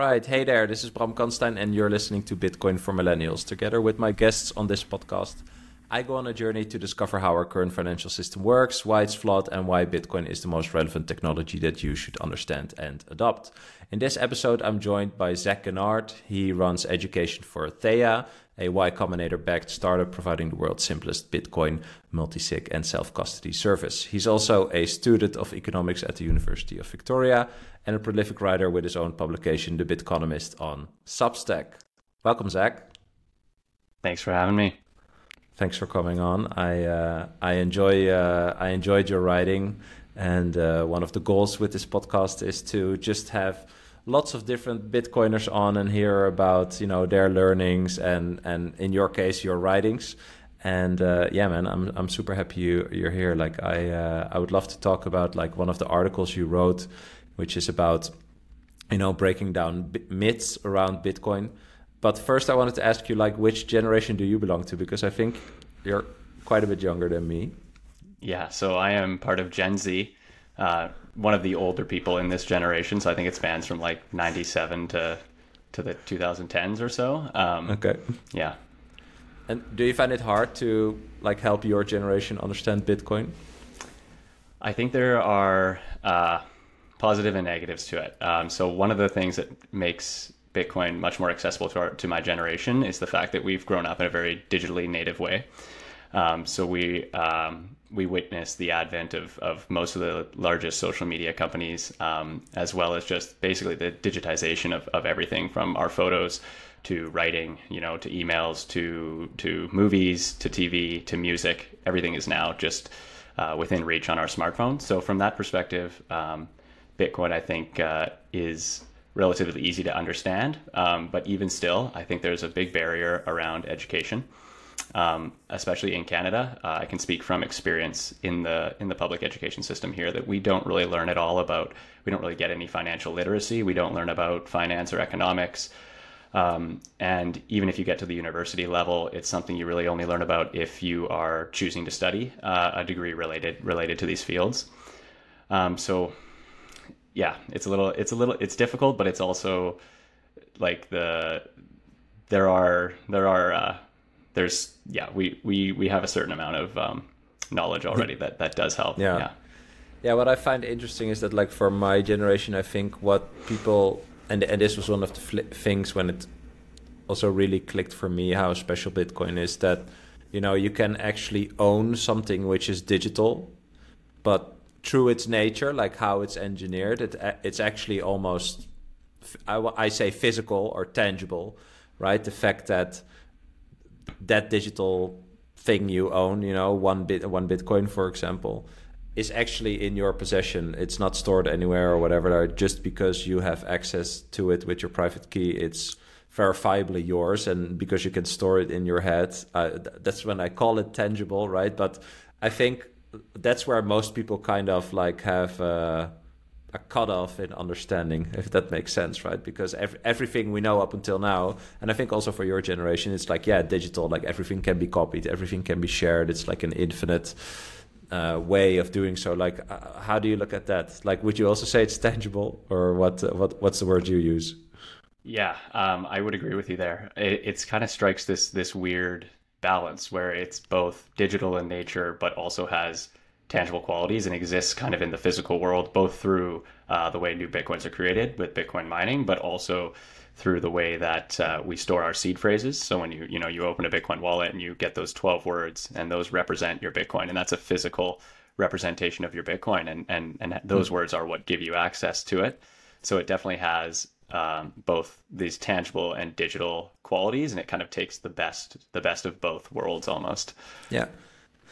Alright, hey there, this is Bram Kanstein and you're listening to Bitcoin for Millennials. Together with my guests on this podcast, I go on a journey to discover how our current financial system works, why it's flawed, and why Bitcoin is the most relevant technology that you should understand and adopt. In this episode, I'm joined by Zach Guignard. He runs education for Theya, a Y Combinator-backed startup providing the world's simplest Bitcoin, multisig, and self-custody service. He's also a student of economics at the University of Victoria and a prolific writer with his own publication, The Bitconomist, on Substack. Welcome, Zach. Thanks for having me. Thanks for coming on. I enjoyed your writing, and one of the goals with this podcast is to just have lots of different Bitcoiners on and hear about, you know, their learnings and in your case your writings. And yeah, man, I'm super happy you're here. Like I would love to talk about like one of the articles you wrote, which is about, you know, breaking down myths around Bitcoin. But first, I wanted to ask you, like, which generation do you belong to? Because I think you're quite a bit younger than me. Yeah, so I am part of Gen Z. One of the older people in this generation, so I think it spans from like 97 to the 2010s or so. Okay. Yeah. And do you find it hard to like help your generation understand Bitcoin? I think there are positive and negatives to it. So one of the things that makes Bitcoin much more accessible to my generation is the fact that we've grown up in a very digitally native way. So we witnessed the advent of most of the largest social media companies, as well as just basically the digitization of everything from our photos to writing, you know, to emails, to movies, to TV, to music. Everything is now just within reach on our smartphone. So from that perspective, Bitcoin, I think, is relatively easy to understand. But even still, I think there's a big barrier around education. Especially in Canada, I can speak from experience in the public education system here that we don't really learn at all about. We don't really get any financial literacy. We don't learn about finance or economics. And even if you get to the university level, it's something you really only learn about if you are choosing to study a degree related to these fields. So, yeah, it's difficult, but it's also like we have a certain amount of knowledge already that does help. Yeah. What I find interesting is that like for my generation, I think what people and this was one of the things when it also really clicked for me how special Bitcoin is, that, you know, you can actually own something which is digital, but through its nature, like how it's engineered, it's actually almost I say physical or tangible, right? The fact that digital thing you own, you know, one Bitcoin, for example, is actually in your possession. It's not stored anywhere or whatever. Just because you have access to it with your private key, it's verifiably yours. And because you can store it in your head, that's when I call it tangible, right? But I think that's where most people kind of like have a cutoff in understanding, if that makes sense, right? Because everything we know up until now, and I think also for your generation, it's like, yeah, digital, like everything can be copied, everything can be shared. It's like an infinite way of doing so. Like, how do you look at that? Like, would you also say it's tangible, or what's the word you use? Yeah, I would agree with you there. It's kind of strikes this weird balance where it's both digital in nature, but also has tangible qualities and exists kind of in the physical world, both through the way new Bitcoins are created with Bitcoin mining, but also through the way that we store our seed phrases. So when you open a Bitcoin wallet and you get those 12 words, and those represent your Bitcoin, and that's a physical representation of your Bitcoin, and those words are what give you access to it. So it definitely has both these tangible and digital qualities, and it kind of takes the best of both worlds almost. Yeah.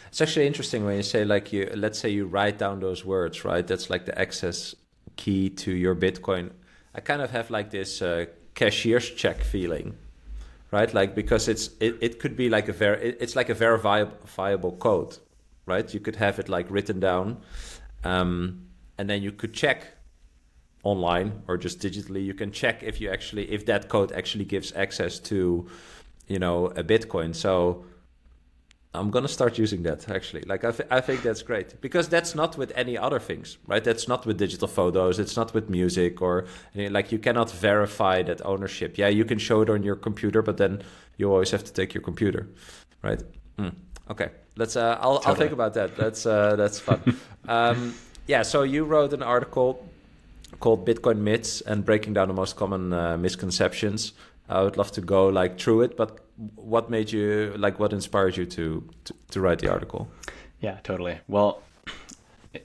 It's actually interesting when you say like let's say you write down those words, right? That's like the access key to your Bitcoin. I kind of have like this cashier's check feeling, right? Like because it could be like a verifiable code, right? You could have it like written down, and then you could check online or just digitally. You can check if that code actually gives access to, you know, a Bitcoin. So I'm going to start using that, actually. Like, I think that's great, because that's not with any other things, right? That's not with digital photos. It's not with music or, like, you cannot verify that ownership. Yeah, you can show it on your computer, but then you always have to take your computer, right? Mm. Okay, let's. I'll think about that. That's fun. Yeah, so you wrote an article called Bitcoin Myths and breaking down the most common misconceptions. I would love to go through it, but what made you what inspired you to write the article? Yeah, totally. Well,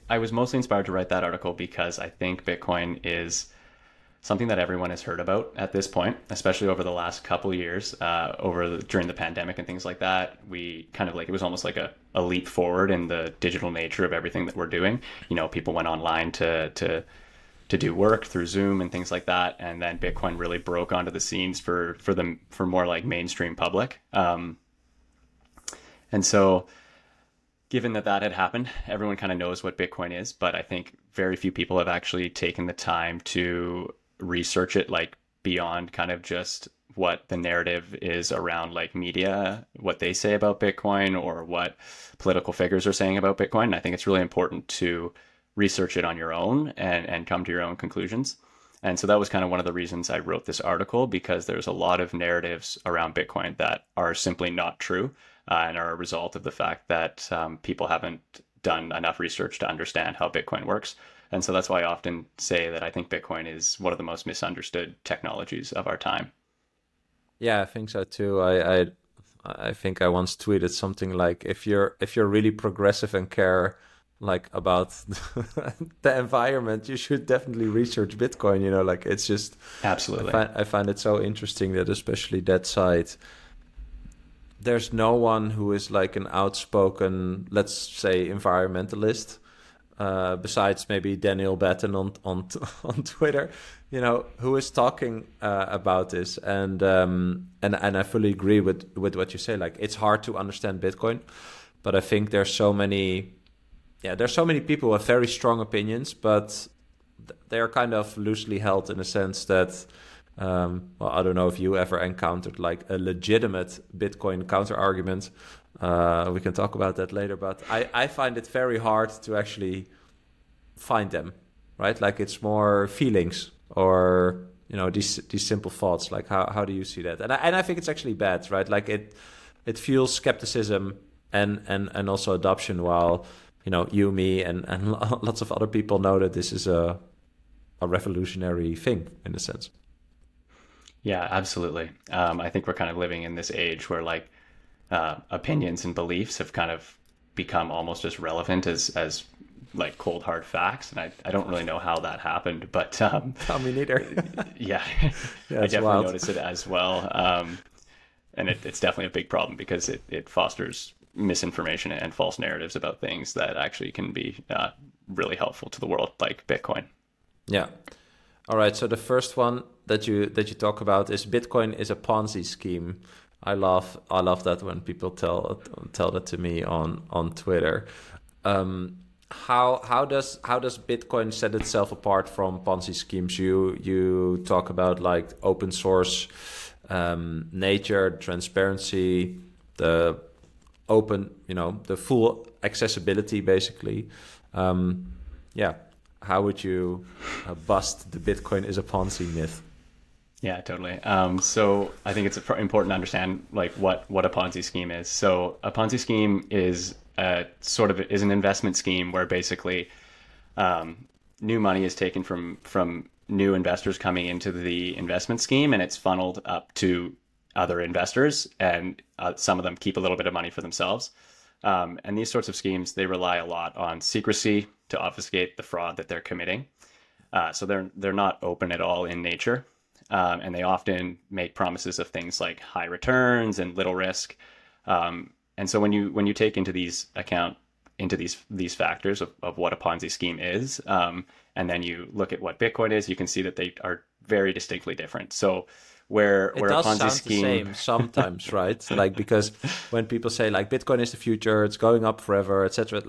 I was mostly inspired to write that article because I think Bitcoin is something that everyone has heard about at this point, especially over the last couple of years, during the pandemic and things like that. We kind of it was almost like a leap forward in the digital nature of everything that we're doing. People went online to do work through Zoom and things like that. And then Bitcoin really broke onto the scenes for more mainstream public. And so given that had happened, everyone kind of knows what Bitcoin is, but I think very few people have actually taken the time to research it, beyond kind of just what the narrative is around media, what they say about Bitcoin or what political figures are saying about Bitcoin. And I think it's really important to research it on your own and come to your own conclusions. And so that was kind of one of the reasons I wrote this article, because there's a lot of narratives around Bitcoin that are simply not true and are a result of the fact that people haven't done enough research to understand how Bitcoin works. And so that's why I often say that I think Bitcoin is one of the most misunderstood technologies of our time. Yeah, I think so too. I think I once tweeted something like, if you're really progressive and care about the environment, you should definitely research Bitcoin. It's just absolutely. I find it so interesting that especially that side, there's no one who is an outspoken, let's say, environmentalist, besides maybe Daniel Batten on Twitter, who is talking about this. And I fully agree with what you say. It's hard to understand Bitcoin, but I think there's so many. Yeah, there's so many people with very strong opinions, but they are kind of loosely held in a sense that, I don't know if you ever encountered a legitimate Bitcoin counter-argument. We can talk about that later, but I find it very hard to actually find them, right? It's more feelings or, these simple thoughts. How do you see that? And I think it's actually bad, right? It fuels skepticism and also adoption, while you, me, and lots of other people know that this is a revolutionary thing in a sense. Yeah, absolutely. I think we're kind of living in this age where opinions and beliefs have kind of become almost as relevant as cold hard facts, and I don't really know how that happened, but me neither. yeah, I definitely notice it as well, and it's definitely a big problem because it fosters misinformation and false narratives about things that actually can be really helpful to the world, like Bitcoin. Yeah. All right. So the first one that you talk about is Bitcoin is a Ponzi scheme. I love that when people tell that to me on Twitter. How does Bitcoin set itself apart from Ponzi schemes? You talk about open source nature, transparency, the open, the full accessibility, basically. How would you bust the Bitcoin is a Ponzi myth? Yeah, totally. So I think it's important to understand what a Ponzi scheme is. So a Ponzi scheme is is an investment scheme where basically new money is taken from new investors coming into the investment scheme, and it's funneled up to other investors, and some of them keep a little bit of money for themselves. And these sorts of schemes, they rely a lot on secrecy to obfuscate the fraud that they're committing. So they're not open at all in nature. And they often make promises of things like high returns and little risk. And so when you take into these factors of what a Ponzi scheme is, and then you look at what Bitcoin is, you can see that they are very distinctly different. So where it does a Ponzi sound scheme... the same sometimes, right? Because when people say Bitcoin is the future, it's going up forever, etc.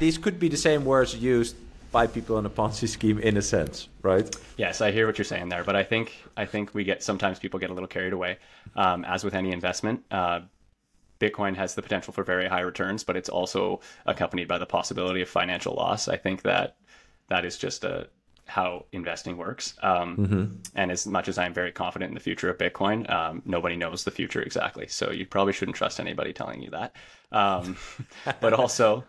These could be the same words used by people in a Ponzi scheme in a sense, right? Yes, I hear what you're saying there, but I think we get sometimes people get a little carried away, as with any investment. Bitcoin has the potential for very high returns, but it's also accompanied by the possibility of financial loss. I think that that is just how investing works. And as much as I'm very confident in the future of Bitcoin, nobody knows the future exactly. So you probably shouldn't trust anybody telling you that. But also,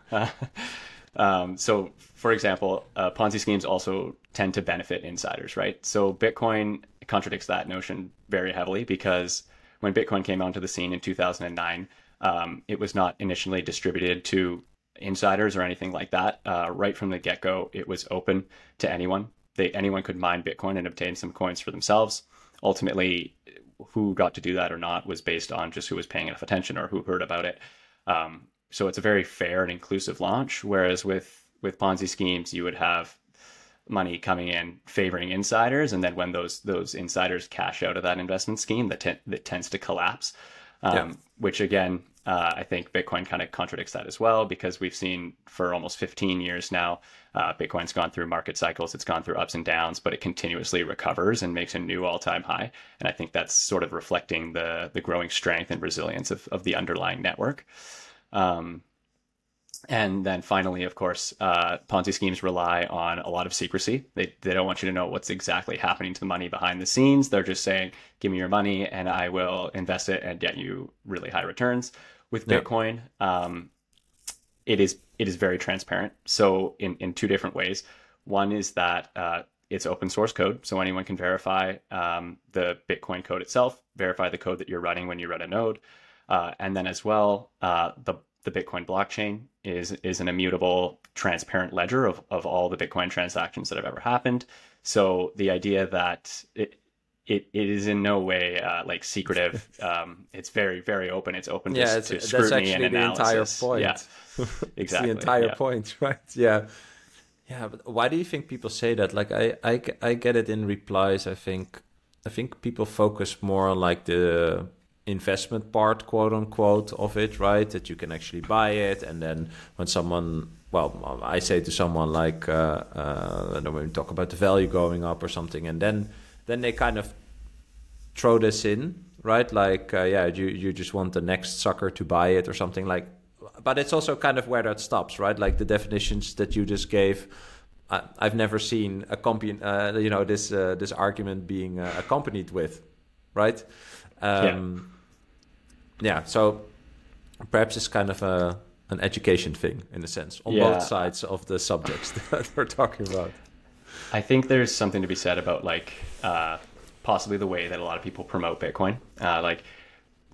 so for example, Ponzi schemes also tend to benefit insiders, right? So Bitcoin contradicts that notion very heavily, because when Bitcoin came onto the scene in 2009, it was not initially distributed to insiders or anything like that. Right from the get-go, it was open to anyone. Anyone could mine Bitcoin and obtain some coins for themselves. Ultimately, who got to do that or not was based on just who was paying enough attention or who heard about it. So it's a very fair and inclusive launch. Whereas with Ponzi schemes, you would have money coming in favoring insiders, and then when those insiders cash out of that investment scheme, that tends to collapse. Which again, I think Bitcoin kind of contradicts that as well, because we've seen for almost 15 years now, Bitcoin's gone through market cycles, it's gone through ups and downs, but it continuously recovers and makes a new all-time high. And I think that's sort of reflecting the growing strength and resilience of the underlying network. And then finally, of course, Ponzi schemes rely on a lot of secrecy. They don't want you to know what's exactly happening to the money behind the scenes. They're just saying, give me your money and I will invest it and get you really high returns. With Bitcoin, it is very transparent. So in two different ways. One is that it's open source code, so anyone can verify the Bitcoin code itself, verify the code that you're running when you run a node. And then as well, the Bitcoin blockchain is an immutable, transparent ledger of all the Bitcoin transactions that have ever happened. So the idea that it is in no way like secretive. It's very, very open. It's open to scrutiny and analysis. The entire point. Yeah, exactly. It's the entire point, right? Yeah. Yeah, but why do you think people say that? Like I get it in replies. I think people focus more on like the investment part, quote unquote, of it, right? That you can actually buy it, and then when someone, well, I say to someone like, and when we talk about the value going up or something, and then they kind of throw this in, right? Like, you just want the next sucker to buy it or something like. But it's also kind of where that stops, right? Like the definitions that you just gave. I've never seen this argument being accompanied with, right? So perhaps it's kind of an education thing in a sense on both sides of the subjects that we're talking about. I think there's something to be said about like possibly the way that a lot of people promote Bitcoin. Like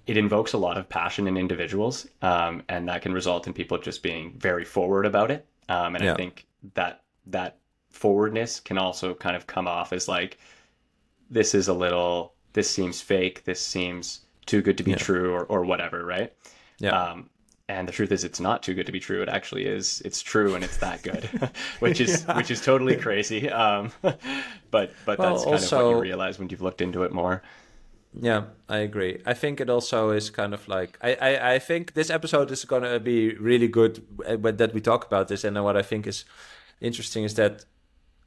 it invokes a lot of passion in individuals, and that can result in people just being very forward about it. I think that forwardness can also kind of come off as like, this seems fake, this seems too good to be true or whatever, right? Yeah. And the truth is it's not too good to be true. It actually is. It's true and it's that good, which is totally crazy. But that's kind of what you realize when you've looked into it more. Yeah, I agree. I think it also is kind of like, I think this episode is going to be really good that we talk about this. And what I think is interesting is that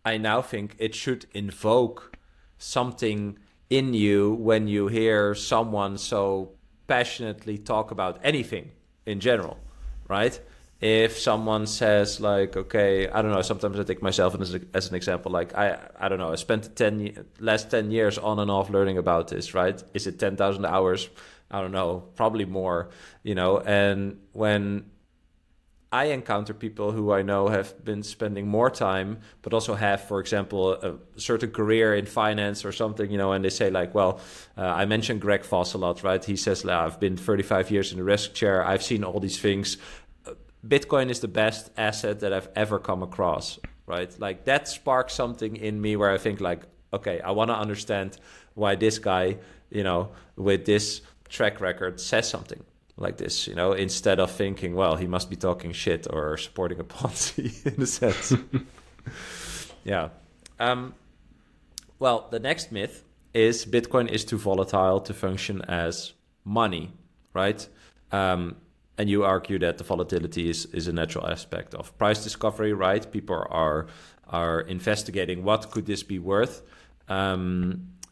I now think it should invoke something in you when you hear someone so passionately talk about anything in general, right? If someone says like, okay, I don't know, sometimes I take myself as an example, like I don't know, I spent the last 10 years on and off learning about this, right? Is it 10,000 hours? I don't know, probably more, and when I encounter people who I know have been spending more time, but also have, for example, a certain career in finance or something, and they say like, well, I mentioned Greg Foss a lot, right? He says, I've been 35 years in the risk chair. I've seen all these things. Bitcoin is the best asset that I've ever come across, right? Like that sparks something in me where I think like, okay, I want to understand why this guy, with this track record says something like this, instead of thinking, well, he must be talking shit or supporting a Ponzi in a sense. Yeah. Well, the next myth is Bitcoin is too volatile to function as money, right? And you argue that the volatility is a natural aspect of price discovery, right? People are investigating what could this be worth.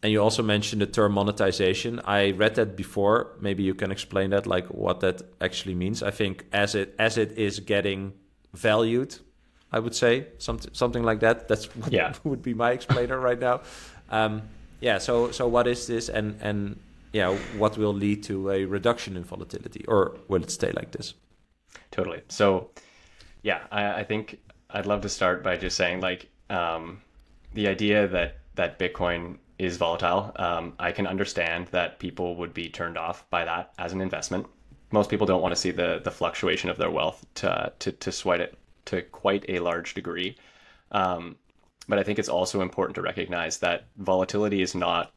And you also mentioned the term monetization. I read that before. Maybe you can explain that, like what that actually means. I think as it is getting valued, I would say something like that. That's what would be my explainer right now. So what is this, and what will lead to a reduction in volatility, or will it stay like this? Totally. So I think I'd love to start by just saying the idea that Bitcoin is volatile. I can understand that people would be turned off by that as an investment. Most people don't want to see the fluctuation of their wealth to sweat it to quite a large degree. But I think it's also important to recognize that volatility is not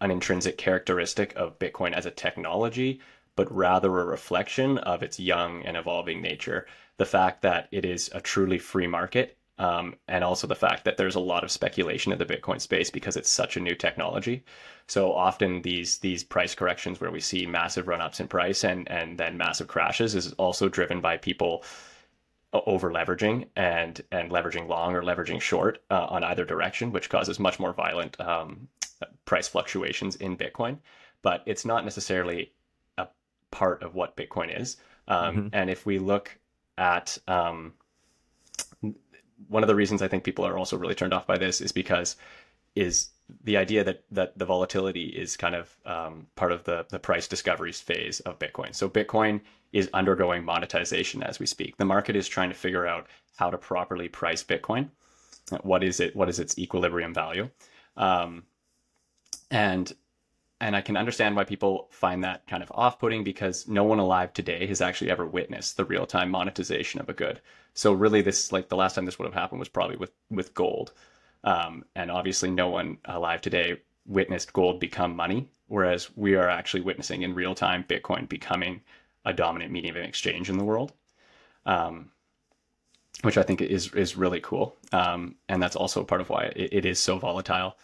an intrinsic characteristic of Bitcoin as a technology, but rather a reflection of its young and evolving nature. The fact that it is a truly free market, and also the fact that there's a lot of speculation in the Bitcoin space because it's such a new technology. So often these price corrections where we see massive run-ups in price and then massive crashes is also driven by people over leveraging and leveraging long or leveraging short on either direction, which causes much more violent price fluctuations in Bitcoin. But it's not necessarily a part of what Bitcoin is. And if we look at one of the reasons I think people are also really turned off by this is because the idea that the volatility is kind of part of the price discoveries phase of Bitcoin. So Bitcoin is undergoing monetization as we speak. The market is trying to figure out how to properly price Bitcoin. What is it? What is its equilibrium value? And I can understand why people find that kind of off-putting, because no one alive today has actually ever witnessed the real-time monetization of a good. So really this, the last time this would have happened was probably with gold. And obviously no one alive today witnessed gold become money, whereas we are actually witnessing in real time Bitcoin becoming a dominant medium of exchange in the world, which I think is really cool. And that's also part of why it is so volatile.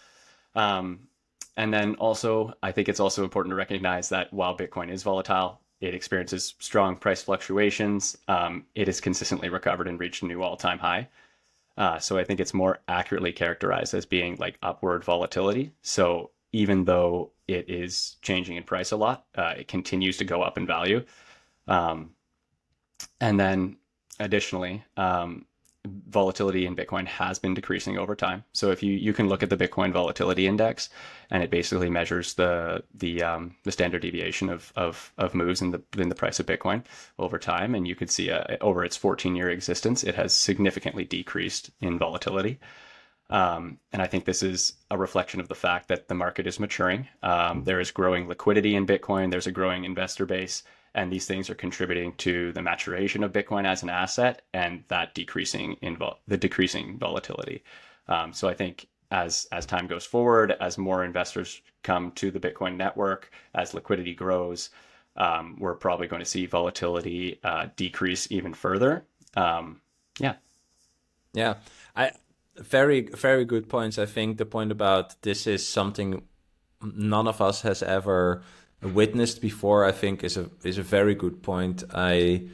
And then also, I think it's also important to recognize that while Bitcoin is volatile, it experiences strong price fluctuations. It has consistently recovered and reached a new all-time high. So I think it's more accurately characterized as being upward volatility. So even though it is changing in price a lot, it continues to go up in value. And then additionally, volatility in Bitcoin has been decreasing over time. So if you can look at the Bitcoin volatility index, and it basically measures the standard deviation of moves in the price of Bitcoin over time, and you could see over its 14-year existence, it has significantly decreased in volatility. And I think this is a reflection of the fact that the market is maturing. There is growing liquidity in Bitcoin. There's a growing investor base. And these things are contributing to the maturation of Bitcoin as an asset and that decreasing volatility. So I think as time goes forward, as more investors come to the Bitcoin network, as liquidity grows, we're probably going to see volatility decrease even further. Very, very good points. I think the point about this is something none of us has ever witnessed before, I think is a very good point. I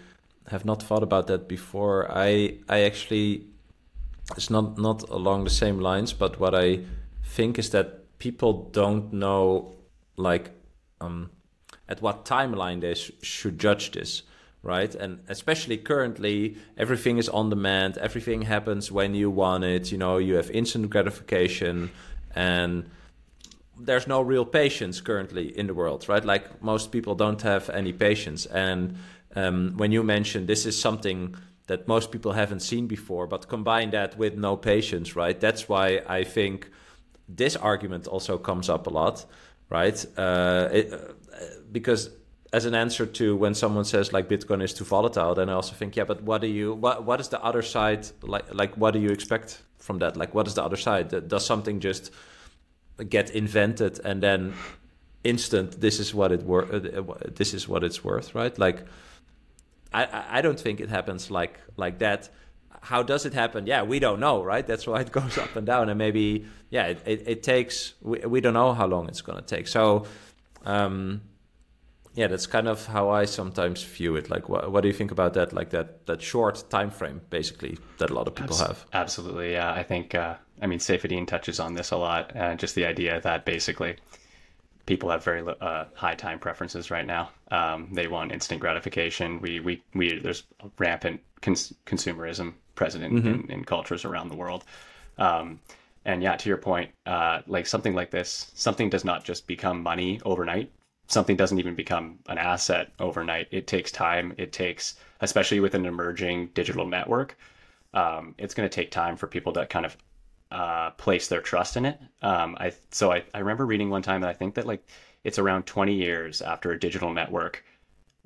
have not thought about that before. I actually, it's not along the same lines, but what I think is that people don't know at what timeline they should judge this, right? And especially currently, everything is on demand. Everything happens when you want it. You have instant gratification, and there's no real patience currently in the world, right? Most people don't have any patience. And when you mentioned this is something that most people haven't seen before, but combine that with no patience, right? That's why I think this argument also comes up a lot, right? Because as an answer to when someone says Bitcoin is too volatile, then I also think, but what is the other side? What do you expect from that? What is the other side? Does something just get invented and then instant this is what it's worth, right? I don't think it happens like that. How does it happen? We don't know, right? That's why it goes up and down, and maybe it takes, we don't know how long it's going to take. So Yeah, that's kind of how I sometimes view it. Like, what do you think about that? Like that short time frame, basically, that a lot of people have. Absolutely, yeah. I think, Seyfedean touches on this a lot. Just the idea that basically people have very high time preferences right now. They want instant gratification. There's rampant consumerism present in cultures around the world. And yeah, to your point, like something like this, something does not just become money overnight. Something doesn't even become an asset overnight. It takes time. It takes, especially with an emerging digital network, it's going to take time for people to kind of place their trust in it. I remember reading one time that I think that like it's around 20 years after a digital network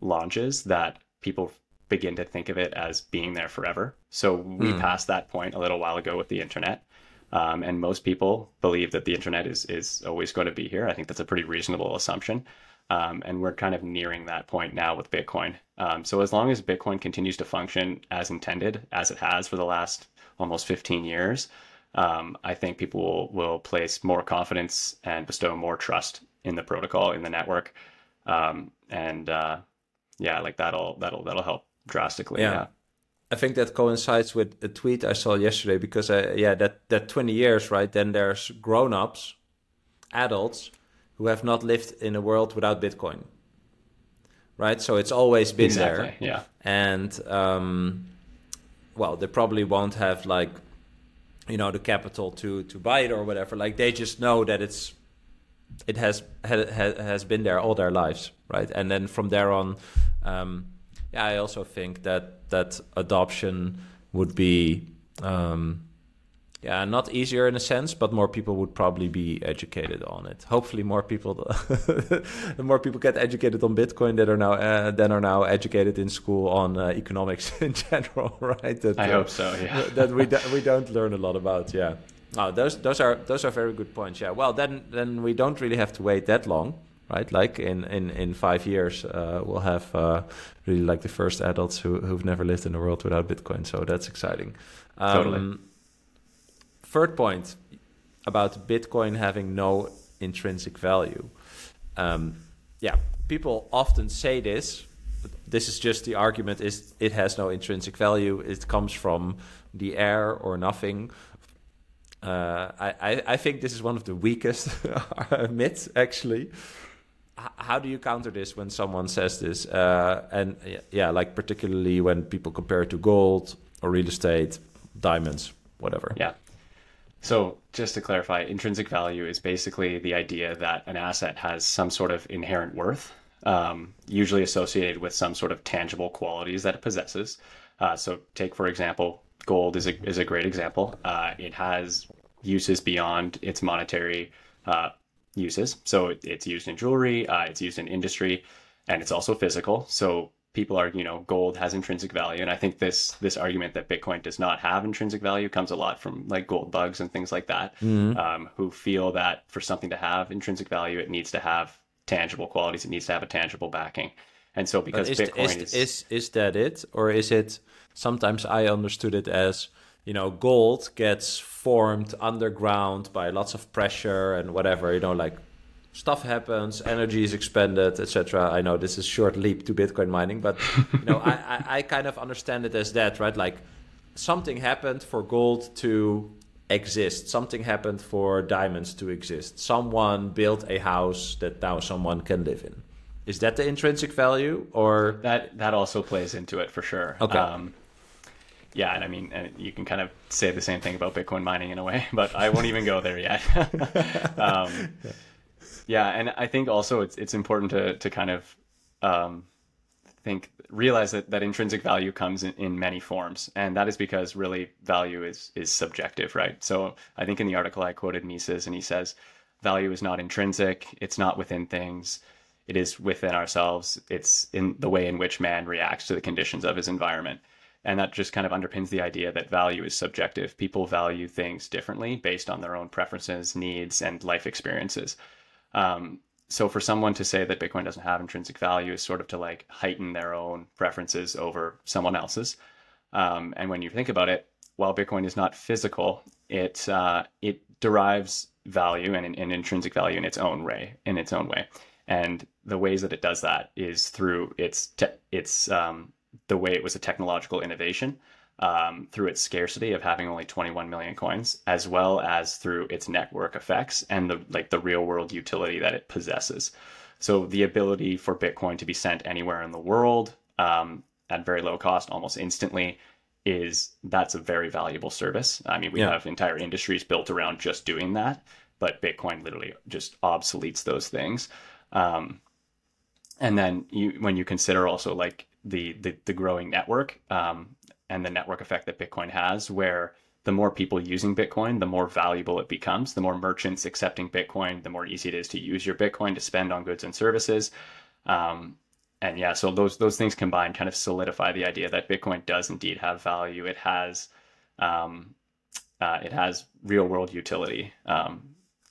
launches that people begin to think of it as being there forever. So we passed that point a little while ago with the internet. And most people believe that the internet is always going to be here. I think that's a pretty reasonable assumption. And we're kind of nearing that point now with Bitcoin. So as long as Bitcoin continues to function as intended, as it has for the last almost 15 years, I think people will place more confidence and bestow more trust in the protocol, in the network. That'll help drastically. Yeah. I think that coincides with a tweet I saw yesterday because, that 20 years, right? Then there's grown-ups, adults, who have not lived in a world without Bitcoin, right? So it's always been there. Yeah. And, they probably won't have, like, you know, the capital to buy it or whatever. Like, they just know that it has been there all their lives, right? And then from there on... I also think that adoption would be, not easier in a sense, but more people would probably be educated on it. Hopefully, more people get educated on Bitcoin than are now educated in school on economics in general, right? That, I hope so. Yeah, that we don't learn a lot about. Yeah. Oh, those are very good points. Yeah. Well, then we don't really have to wait that long. Right, like in 5 years, we'll have really like the first adults who've never lived in a world without Bitcoin. So that's exciting. Totally. Third point about Bitcoin having no intrinsic value. People often say this. But this is just the argument: is it has no intrinsic value? It comes from the air or nothing. I think this is one of the weakest myths, actually. How do you counter this when someone says this? Particularly when people compare it to gold or real estate, diamonds, whatever. Yeah. So just to clarify, intrinsic value is basically the idea that an asset has some sort of inherent worth, usually associated with some sort of tangible qualities that it possesses. So take, for example, gold is a great example. It has uses beyond its monetary uses. So it's used in jewelry, it's used in industry, and it's also physical. So people are, gold has intrinsic value. And I think this argument that Bitcoin does not have intrinsic value comes a lot from like gold bugs and things like that, who feel that for something to have intrinsic value, it needs to have tangible qualities. It needs to have a tangible backing. And so because Bitcoin is that it, or is it, sometimes I understood it as, gold gets formed underground by lots of pressure and whatever, like stuff happens, energy is expended, etc. I know this is short leap to Bitcoin mining, but I kind of understand it as that, right? Like something happened for gold to exist. Something happened for diamonds to exist. Someone built a house that now someone can live in. Is that the intrinsic value, or that also plays into it for sure? Okay. And you can kind of say the same thing about Bitcoin mining in a way, but I won't even go there yet. And I think also it's important to kind of realize that intrinsic value comes in many forms, and that is because really value is subjective, right? So I think in the article I quoted Mises, and he says value is not intrinsic; it's not within things. It is within ourselves. It's in the way in which man reacts to the conditions of his environment. And that just kind of underpins the idea that value is subjective. People value things differently based on their own preferences, needs, and life experiences. So for someone to say that Bitcoin doesn't have intrinsic value is sort of to like heighten their own preferences over someone else's. And when you think about it, while Bitcoin is not physical, it derives value and intrinsic value in its own way. And the ways that it does that is through the way it was a technological innovation, through its scarcity of having only 21 million coins, as well as through its network effects and the real world utility that it possesses. So the ability for Bitcoin to be sent anywhere in the world at very low cost, almost instantly, that's a very valuable service. I mean, we have entire industries built around just doing that, but Bitcoin literally just obsoletes those things. And then when you consider also like the growing network and the network effect that Bitcoin has, where the more people using Bitcoin, the more valuable it becomes, the more merchants accepting Bitcoin, the more easy it is to use your Bitcoin to spend on goods and services. And yeah, so those things combined kind of solidify the idea that Bitcoin does indeed have value. It has real world utility, kind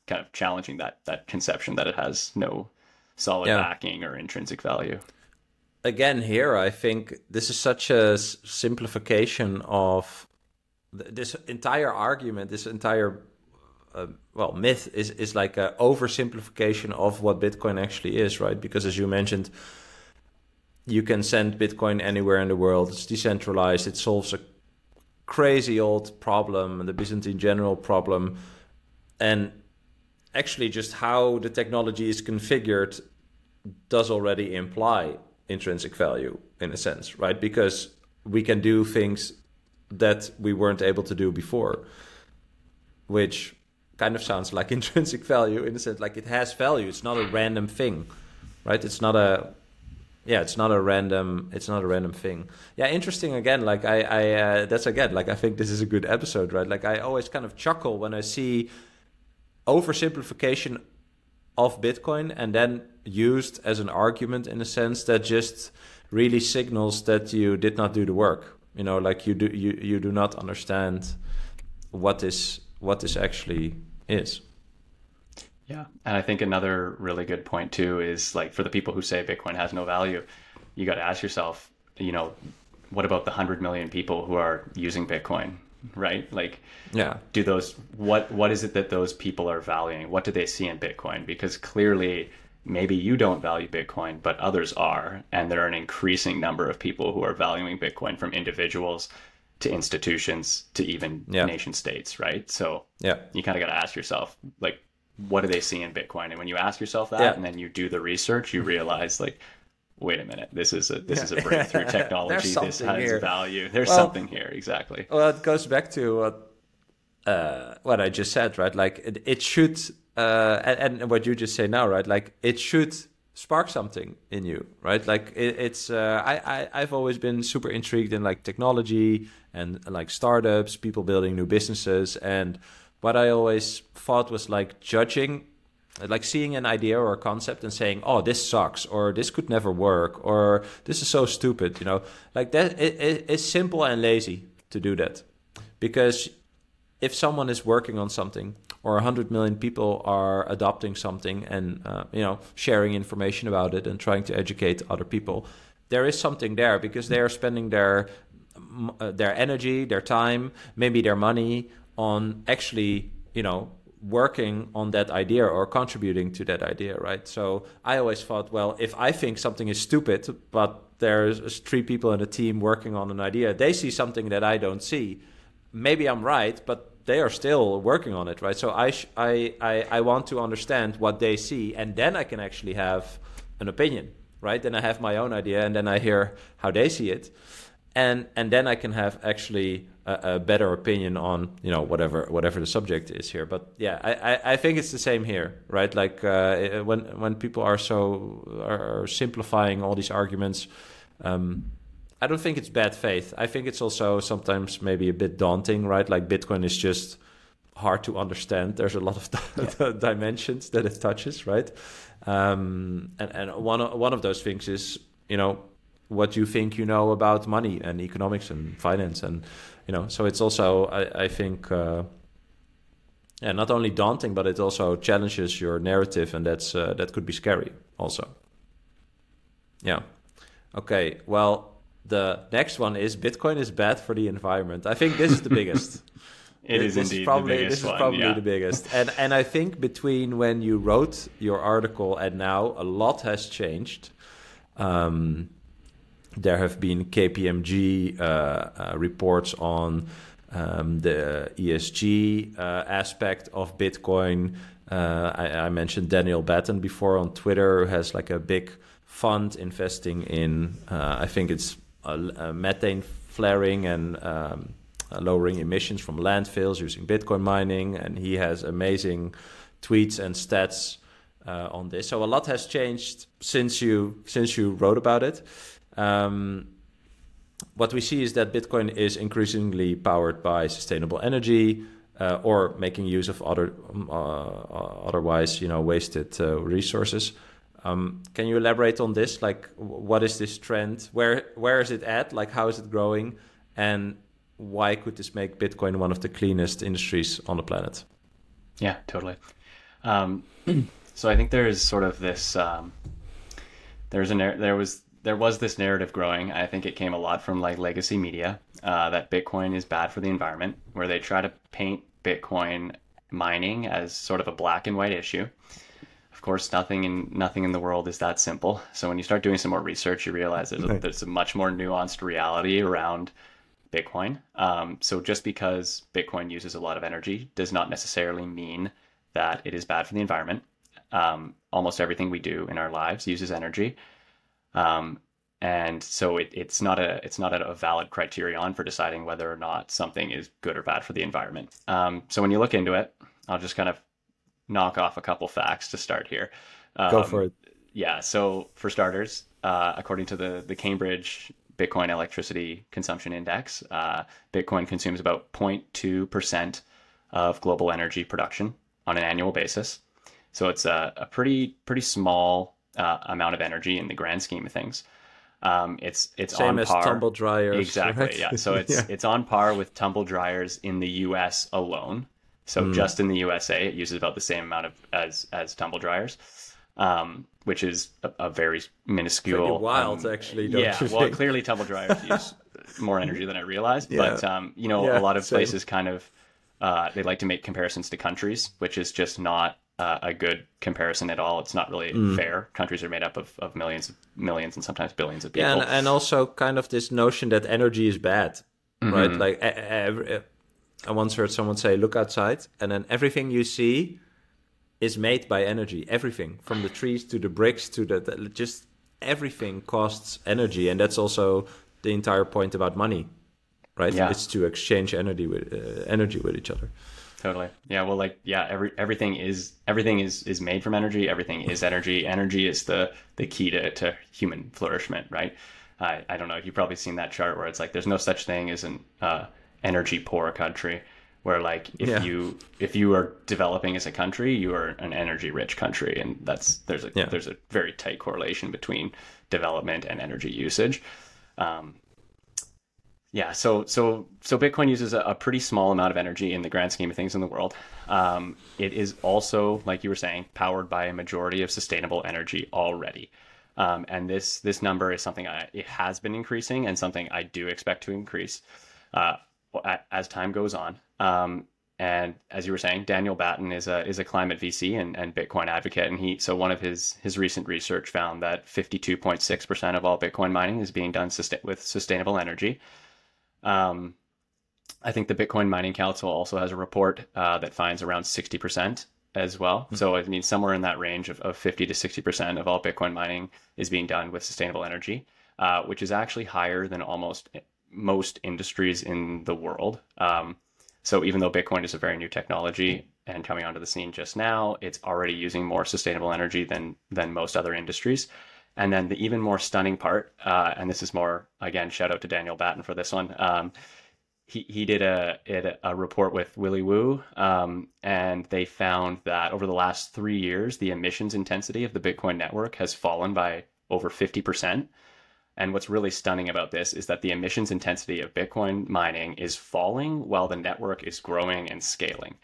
of challenging that conception that it has no solid backing or intrinsic value. Again, here, I think this is such a simplification of this entire argument, this entire myth is like an oversimplification of what Bitcoin actually is, right? Because as you mentioned, you can send Bitcoin anywhere in the world. It's decentralized. It solves a crazy old problem, the Byzantine general problem. And actually just how the technology is configured does already imply intrinsic value in a sense, right? Because we can do things that we weren't able to do before, which kind of sounds like intrinsic value in a sense, like it has value. It's not a random thing, right? It's not a random thing. Yeah, interesting again. Like I that's again, like I think this is a good episode, right? Like I always kind of chuckle when I see oversimplification of Bitcoin and then used as an argument in a sense that just really signals that you did not do the work. You know, like you do not understand what this actually is. Yeah. And I think another really good point too is like for the people who say Bitcoin has no value, you got to ask yourself, you know, what about the 100 million people who are using Bitcoin, right? Like, do those, what is it that those people are valuing? What do they see in Bitcoin? Because clearly maybe you don't value Bitcoin, but others are, and there are an increasing number of people who are valuing Bitcoin, from individuals to institutions to even nation states, right? So you kind of got to ask yourself, like, what do they see in Bitcoin? And when you ask yourself that and then you do the research, you realize like, wait a minute, this is a breakthrough technology. This has value. There's something here. Exactly. Well, it goes back to what I just said, right? Like it should, and what you just say now, right? Like it should spark something in you, right? Like I've always been super intrigued in like technology and like startups, people building new businesses, and what I always thought was like judging, like seeing an idea or a concept and saying, oh, this sucks, or this could never work, or this is so stupid, you know, like that. It's simple and lazy to do that, because if someone is working on something or 100 million people are adopting something and, you know, sharing information about it and trying to educate other people, there is something there because they are spending their energy, their time, maybe their money on actually, you know, working on that idea or contributing to that idea, right? So I always thought, well, if I think something is stupid, but there's three people in a team working on an idea, they see something that I don't see. Maybe I'm right, but they are still working on it, right? So I want to understand what they see, and then I can actually have an opinion, right? Then I have my own idea, and then I hear how they see it. And then I can have actually a better opinion on, you know, whatever the subject is here. But yeah, I think it's the same here, right? Like when people are simplifying all these arguments, I don't think it's bad faith. I think it's also sometimes maybe a bit daunting, right? Like Bitcoin is just hard to understand. There's a lot of dimensions that it touches, right? And one of those things is, you know, what you think you know about money and economics and finance, and you know, so it's also I think not only daunting, but it also challenges your narrative, and that's that could be scary also. Yeah. Okay, well, the next one is Bitcoin is bad for the environment. I think this is the biggest It is probably the biggest. And I think between when you wrote your article and now, a lot has changed. There have been KPMG reports on the ESG aspect of Bitcoin. I mentioned Daniel Batten before on Twitter, who has like a big fund investing in, I think it's methane flaring and lowering emissions from landfills using Bitcoin mining. And he has amazing tweets and stats on this. So a lot has changed since you wrote about it. What we see is that Bitcoin is increasingly powered by sustainable energy or making use of otherwise, wasted resources. Can you elaborate on this? Like, what is this trend? Where is it at? Like, how is it growing? And why could this make Bitcoin one of the cleanest industries on the planet? Yeah, totally. So I think there is sort of this. There was this narrative growing. I think it came a lot from like legacy media that Bitcoin is bad for the environment, where they try to paint Bitcoin mining as sort of a black and white issue. Of course, nothing in the world is that simple. So when you start doing some more research, you realize there's a much more nuanced reality around Bitcoin. So just because Bitcoin uses a lot of energy does not necessarily mean that it is bad for the environment. Almost everything we do in our lives uses energy. And so it's not a valid criterion for deciding whether or not something is good or bad for the environment. So when you look into it, I'll just kind of knock off a couple facts to start here. Go for it. Yeah. So for starters, according to the Cambridge Bitcoin Electricity Consumption Index, Bitcoin consumes about 0.2% of global energy production on an annual basis. So it's a pretty small amount of energy in the grand scheme of things. It's same on as par. Tumble dryers, exactly, right? Yeah. So it's It's on par with tumble dryers in the U.S. alone. So just in the USA, it uses about the same amount of as tumble dryers, which is a very minuscule. Pretty wild, actually. Well, clearly tumble dryers use more energy than I realized. Yeah. But a lot of places kind of they like to make comparisons to countries, which is just not a good comparison at all. It's not really fair. Countries are made up of millions and sometimes billions of people. Yeah, and also kind of this notion that energy is bad, right? Like I once heard someone say, look outside, and then everything you see is made by energy. Everything, from the trees to the bricks to the just everything costs energy. And that's also the entire point about money, right? Yeah. It's to exchange energy with each other. Totally. Yeah. Well, everything is made from energy. Everything is energy. Energy is the key to human flourishment, right? I don't know. You've probably seen that chart where it's like there's no such thing as an energy poor country, where like if you are developing as a country, you are an energy rich country, and there's a very tight correlation between development and energy usage. So Bitcoin uses a pretty small amount of energy in the grand scheme of things in the world. It is also, like you were saying, powered by a majority of sustainable energy already. And this number is something it has been increasing and something I do expect to increase as time goes on. And as you were saying, Daniel Batten is a climate VC and Bitcoin advocate. And one of his recent research found that 52.6% of all Bitcoin mining is being done with sustainable energy. I think the Bitcoin Mining Council also has a report that finds around 60% as well. Mm-hmm. So I mean, somewhere in that range of 50 to 60% of all Bitcoin mining is being done with sustainable energy, which is actually higher than almost most industries in the world. So even though Bitcoin is a very new technology and coming onto the scene just now, it's already using more sustainable energy than most other industries. And then the even more stunning part, and this is more, again, shout out to Daniel Batten for this one. He did a report with Willy Wu, and they found that over the last 3 years, the emissions intensity of the Bitcoin network has fallen by over 50%. And what's really stunning about this is that the emissions intensity of Bitcoin mining is falling while the network is growing and scaling.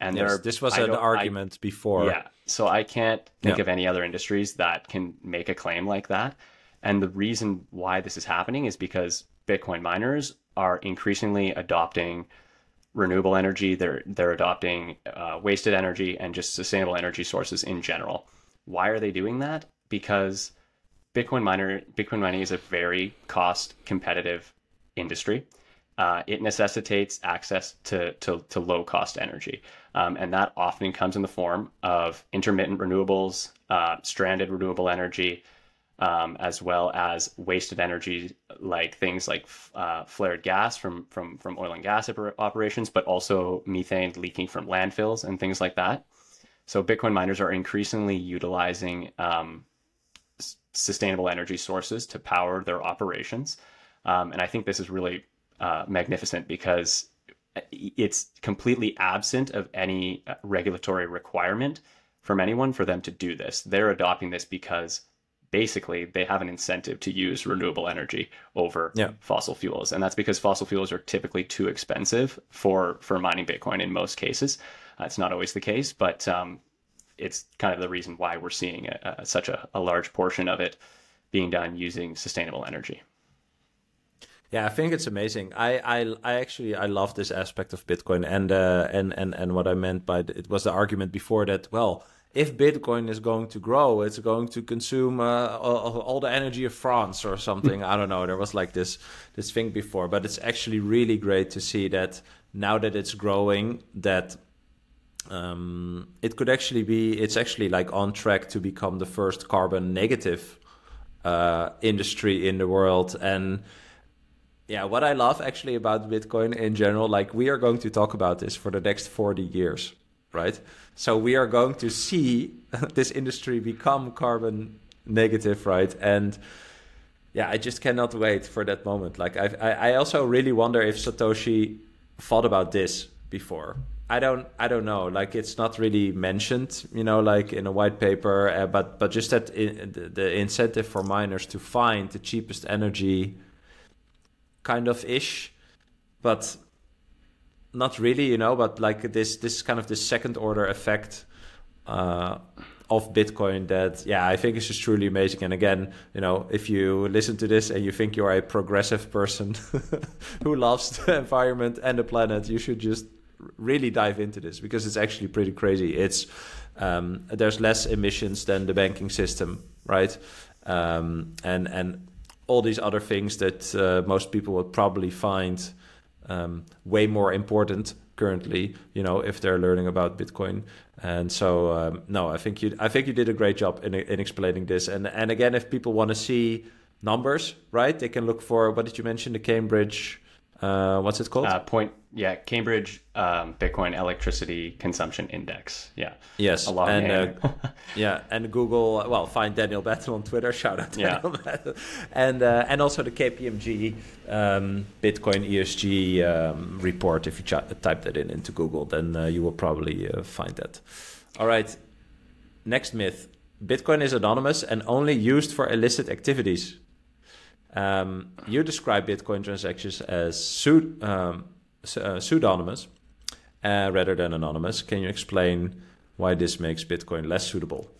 And this was an argument before. Yeah. So I can't think of any other industries that can make a claim like that. And the reason why this is happening is because Bitcoin miners are increasingly adopting renewable energy. They're adopting wasted energy and just sustainable energy sources in general. Why are they doing that? Because Bitcoin mining is a very cost competitive industry. It necessitates access to low cost energy. And that often comes in the form of intermittent renewables, stranded renewable energy, as well as wasted energy, like things like flared gas from oil and gas operations, but also methane leaking from landfills and things like that. So Bitcoin miners are increasingly utilizing sustainable energy sources to power their operations. And I think this is really magnificent because it's completely absent of any regulatory requirement from anyone for them to do this. They're adopting this because basically they have an incentive to use renewable energy over fossil fuels. And that's because fossil fuels are typically too expensive for mining Bitcoin in most cases. It's not always the case, but it's kind of the reason why we're seeing such a large portion of it being done using sustainable energy. Yeah, I think it's amazing. I love this aspect of Bitcoin, and what I meant by it was the argument before that, well, if Bitcoin is going to grow, it's going to consume all the energy of France or something. I don't know. There was like this thing before, but it's actually really great to see that now that it's growing, that it could actually be. It's actually like on track to become the first carbon negative industry in the world. And yeah, what I love actually about Bitcoin in general, like we are going to talk about this for the next 40 years, right? So we are going to see this industry become carbon negative, right? And yeah, I just cannot wait for that moment. Like I also really wonder if Satoshi thought about this before. I don't know. Like it's not really mentioned, you know, like in a white paper, but just that the incentive for miners to find the cheapest energy kind of ish, but not really, you know, but like this kind of the second order effect of Bitcoin that, yeah, I think is just truly amazing. And again, you know, if you listen to this and you think you are a progressive person who loves the environment and the planet, you should just really dive into this because it's actually pretty crazy. It's there's less emissions than the banking system, right? And all these other things that most people would probably find way more important currently, you know, if they're learning about Bitcoin. And so, no, I think you did a great job in explaining this. And again, if people want to see numbers, right, they can look for, what did you mention, the Cambridge, what's it called? Cambridge Bitcoin Electricity Consumption Index. Yeah. Yes. A long name. Yeah, and Google. Well, find Daniel Batten on Twitter. Shout out Daniel Batten. And also the KPMG Bitcoin ESG report. If you type that into Google, then you will probably find that. All right. Next myth: Bitcoin is anonymous and only used for illicit activities. You describe Bitcoin transactions as pseudonymous rather than anonymous. Can you explain why this makes Bitcoin less suitable?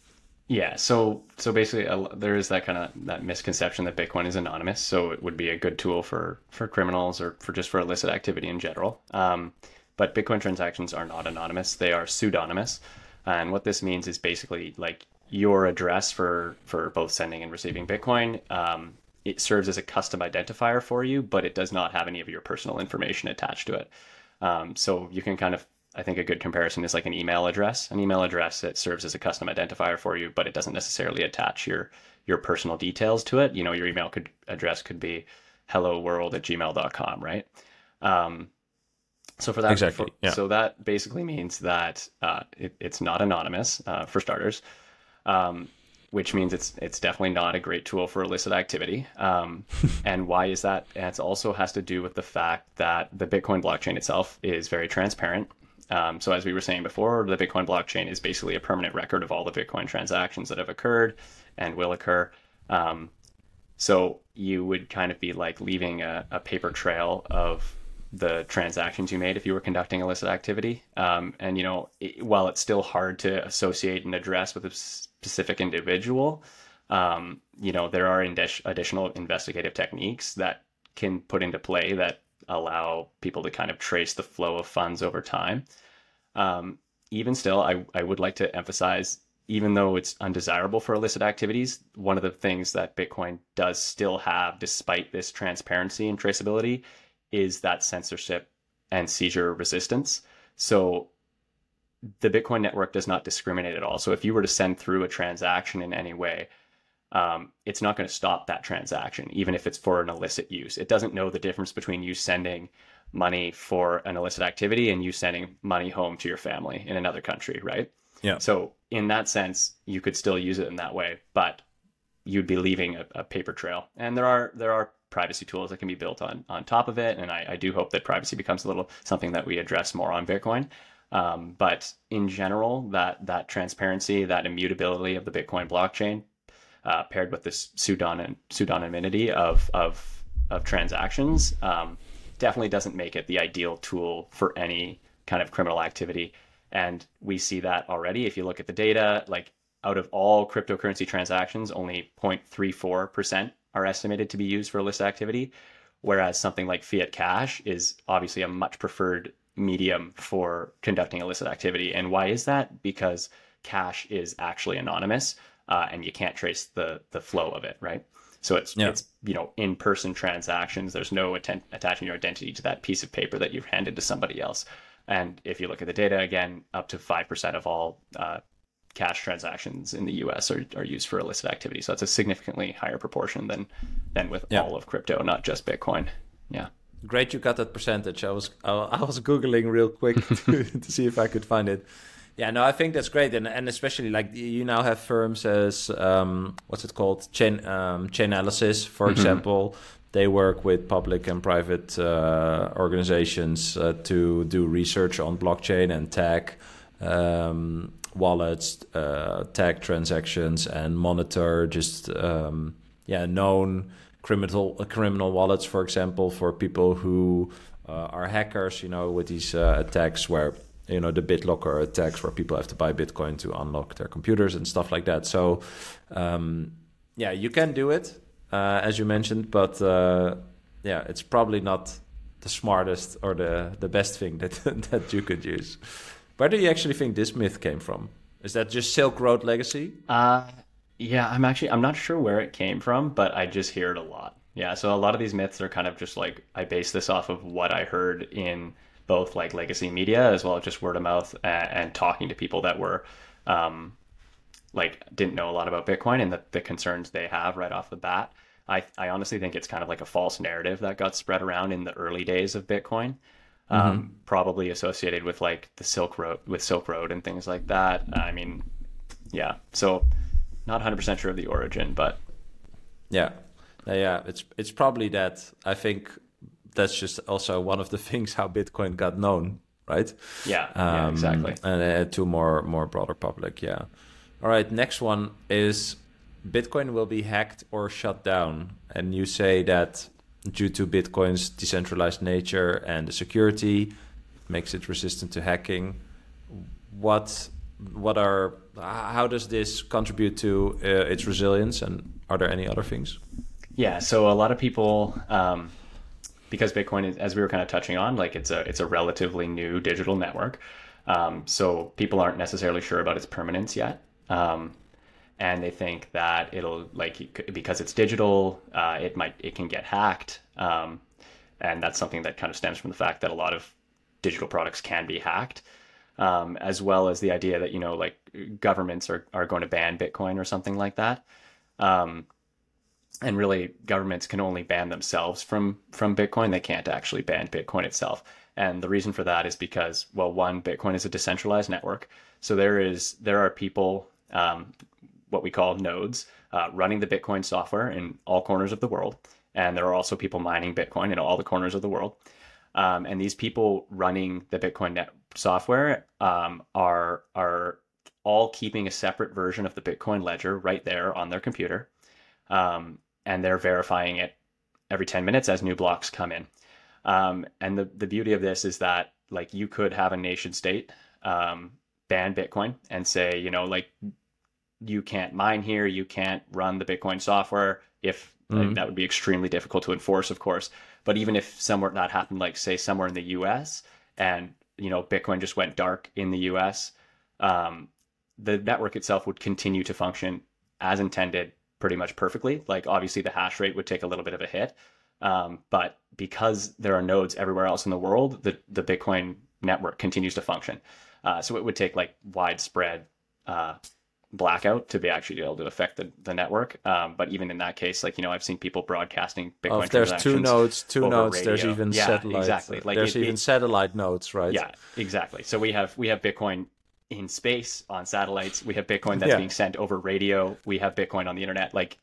Yeah, so basically there is that misconception that Bitcoin is anonymous, so it would be a good tool for criminals or for illicit activity in general. But Bitcoin transactions are not anonymous; they are pseudonymous, and what this means is basically like your address for both sending and receiving Bitcoin. It serves as a custom identifier for you, but it does not have any of your personal information attached to it. So you can I think a good comparison is like an email address. An email address that serves as a custom identifier for you, but it doesn't necessarily attach your personal details to it. You know, your email address could be helloworld@gmail.com, right? So for that, exactly. Yeah. So that basically means that it's not anonymous for starters. Which means it's definitely not a great tool for illicit activity. And why is that? It also has to do with the fact that the Bitcoin blockchain itself is very transparent. So as we were saying before, the Bitcoin blockchain is basically a permanent record of all the Bitcoin transactions that have occurred and will occur. So you would kind of be like leaving a paper trail of the transactions you made if you were conducting illicit activity. And, you know, while it's still hard to associate an address with a specific individual, you know, there are additional investigative techniques that can put into play that allow people to kind of trace the flow of funds over time. Even still, I would like to emphasize, even though it's undesirable for illicit activities, one of the things that Bitcoin does still have, despite this transparency and traceability, is that censorship and seizure resistance. So the Bitcoin network does not discriminate at all. So if you were to send through a transaction in any way, it's not going to stop that transaction, even if it's for an illicit use. It doesn't know the difference between you sending money for an illicit activity and you sending money home to your family in another country, right? Yeah. So in that sense, you could still use it in that way, but you'd be leaving a paper trail. And there are privacy tools that can be built on top of it. And I do hope that privacy becomes a little something that we address more on Bitcoin. But in general, that transparency, that immutability of the Bitcoin blockchain, paired with this pseudonymity of transactions, definitely doesn't make it the ideal tool for any kind of criminal activity. And we see that already. If you look at the data, like out of all cryptocurrency transactions, only 0.34% are estimated to be used for illicit activity, whereas something like fiat cash is obviously a much preferred medium for conducting illicit activity. And why is that? Because cash is actually anonymous, and you can't trace the flow of it, right? So it's in-person transactions. There's no attaching your identity to that piece of paper that you've handed to somebody else. And if you look at the data again, up to 5% of all cash transactions in the U.S. are used for illicit activity. So that's a significantly higher proportion than with all of crypto, not just Bitcoin. Yeah. Great, you got that percentage. I was Googling real quick to see if I could find it. Yeah, no, I think that's great, and especially like you now have firms as what's it called, Chainalysis, for example. They work with public and private organizations to do research on blockchain and tech wallets, tech transactions, and monitor just known criminal wallets, for example, for people who are hackers. With these attacks where the BitLocker attacks, where people have to buy Bitcoin to unlock their computers and stuff like that. So you can do it. As you mentioned, but it's probably not the smartest or the best thing that you could use. Where do you actually think this myth came from? Is that just Silk Road legacy? I'm not sure where it came from, but I just hear it a lot. Yeah, so a lot of these myths are kind of just like, I base this off of what I heard in both like legacy media as well as just word of mouth and talking to people that were didn't know a lot about Bitcoin and the concerns they have right off the bat. I honestly think it's kind of like a false narrative that got spread around in the early days of Bitcoin, probably associated with like the Silk Road and things like that. I mean, yeah. So not 100% sure of the origin, but yeah, it's probably that. I think that's just also one of the things how Bitcoin got known, right? Yeah, yeah, exactly. And to more broader public, yeah. All right, next one is Bitcoin will be hacked or shut down. And you say that due to Bitcoin's decentralized nature and the security, it makes it resistant to hacking. How does this contribute to its resilience? And are there any other things? Yeah, so a lot of people, because Bitcoin is, as we were kind of touching on, like it's a relatively new digital network. So people aren't necessarily sure about its permanence yet. And they think that it'll because it's digital, it can get hacked. And that's something that kind of stems from the fact that a lot of digital products can be hacked, as well as the idea that, governments are going to ban Bitcoin or something like that. And really governments can only ban themselves from Bitcoin. They can't actually ban Bitcoin itself. And the reason for that is because, well, one, Bitcoin is a decentralized network. So there are people, what we call nodes, running the Bitcoin software in all corners of the world. And there are also people mining Bitcoin in all the corners of the world. And these people running the Bitcoin software are all keeping a separate version of the Bitcoin ledger right there on their computer. And they're verifying it every 10 minutes as new blocks come in. And the beauty of this is that you could have a nation state ban Bitcoin and say, you can't mine here, you can't run the Bitcoin software if Like, that would be extremely difficult to enforce, of course. But even if somewhere not happened, like say somewhere in the US, and you know, Bitcoin just went dark in the US, the network itself would continue to function as intended pretty much perfectly. Like obviously the hash rate would take a little bit of a hit. But because there are nodes everywhere else in the world, the Bitcoin network continues to function. So it would take like widespread blackout to be actually able to affect the network. But even in that case, like, you know, I've seen people broadcasting Bitcoin transactions. There's two nodes, radio. There's even satellite. Exactly. Like there's even satellite nodes, right? Yeah, exactly. So we have Bitcoin in space on satellites. We have Bitcoin that's being sent over radio. We have Bitcoin on the internet. Like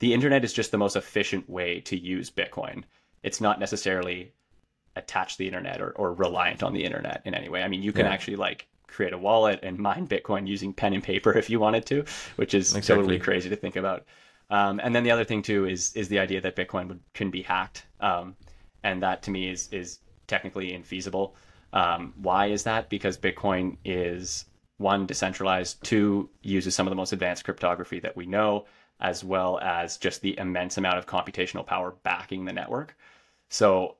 the internet is just the most efficient way to use Bitcoin. It's not necessarily attached to the internet or reliant on the internet in any way. I mean, you can actually like create a wallet and mine Bitcoin using pen and paper if you wanted to, which is totally crazy to think about. And then the other thing too is the idea that Bitcoin can be hacked. And that to me is technically infeasible. Why is that? Because Bitcoin is one, decentralized, two, uses some of the most advanced cryptography that we know, as well as just the immense amount of computational power backing the network. So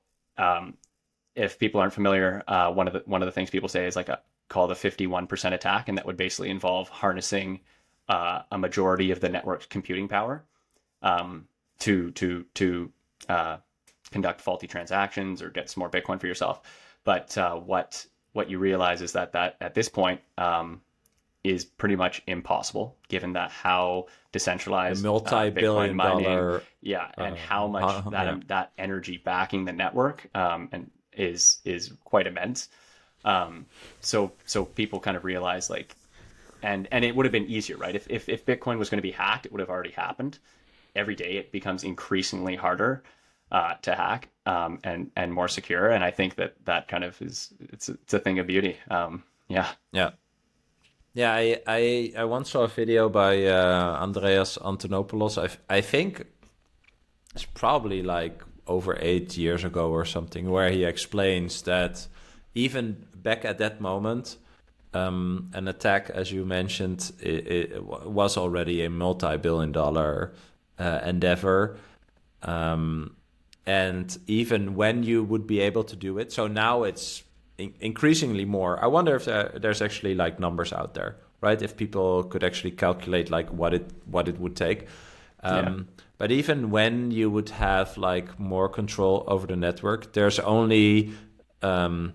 if people aren't familiar, one of the things people say is like called a 51% attack, and that would basically involve harnessing a majority of the network's computing power to conduct faulty transactions or get some more Bitcoin for yourself. But what you realize is that at this point is pretty much impossible, given that how decentralized multi-billion Bitcoin mining, dollar, and how much that energy backing the network and is quite immense. So people kind of realize like, and it would have been easier, right? If Bitcoin was going to be hacked, it would have already happened. Every day it becomes increasingly harder to hack and more secure. And I think that kind of it's a thing of beauty. Yeah, I once saw a video by Andreas Antonopoulos. I think it's probably like over 8 years ago or something, where he explains that even back at that moment, an attack, as you mentioned, it was already a multi-billion dollar endeavor. And even when you would be able to do it, so now it's increasingly more. I wonder if there's actually like numbers out there, right? If people could actually calculate like what it would take. But even when you would have like more control over the network, there's only 10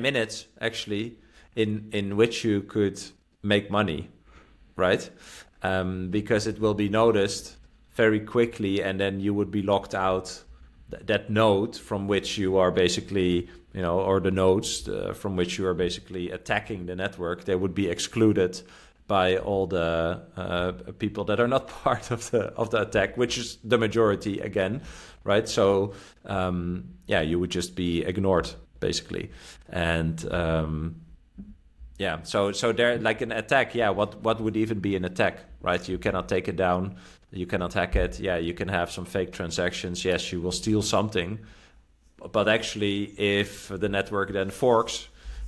minutes actually in which you could make money, right? Because it will be noticed very quickly, and then you would be locked out that node from which you are basically, you know, or the nodes from which you are basically attacking the network, they would be excluded by all the people that are not part of the attack, which is the majority again, right? So you would just be ignored basically, and so there, like an attack. What would even be an attack, right? You cannot take it down. You cannot hack it. Yeah, you can have some fake transactions. Yes, you will steal something. But actually, if the network then forks,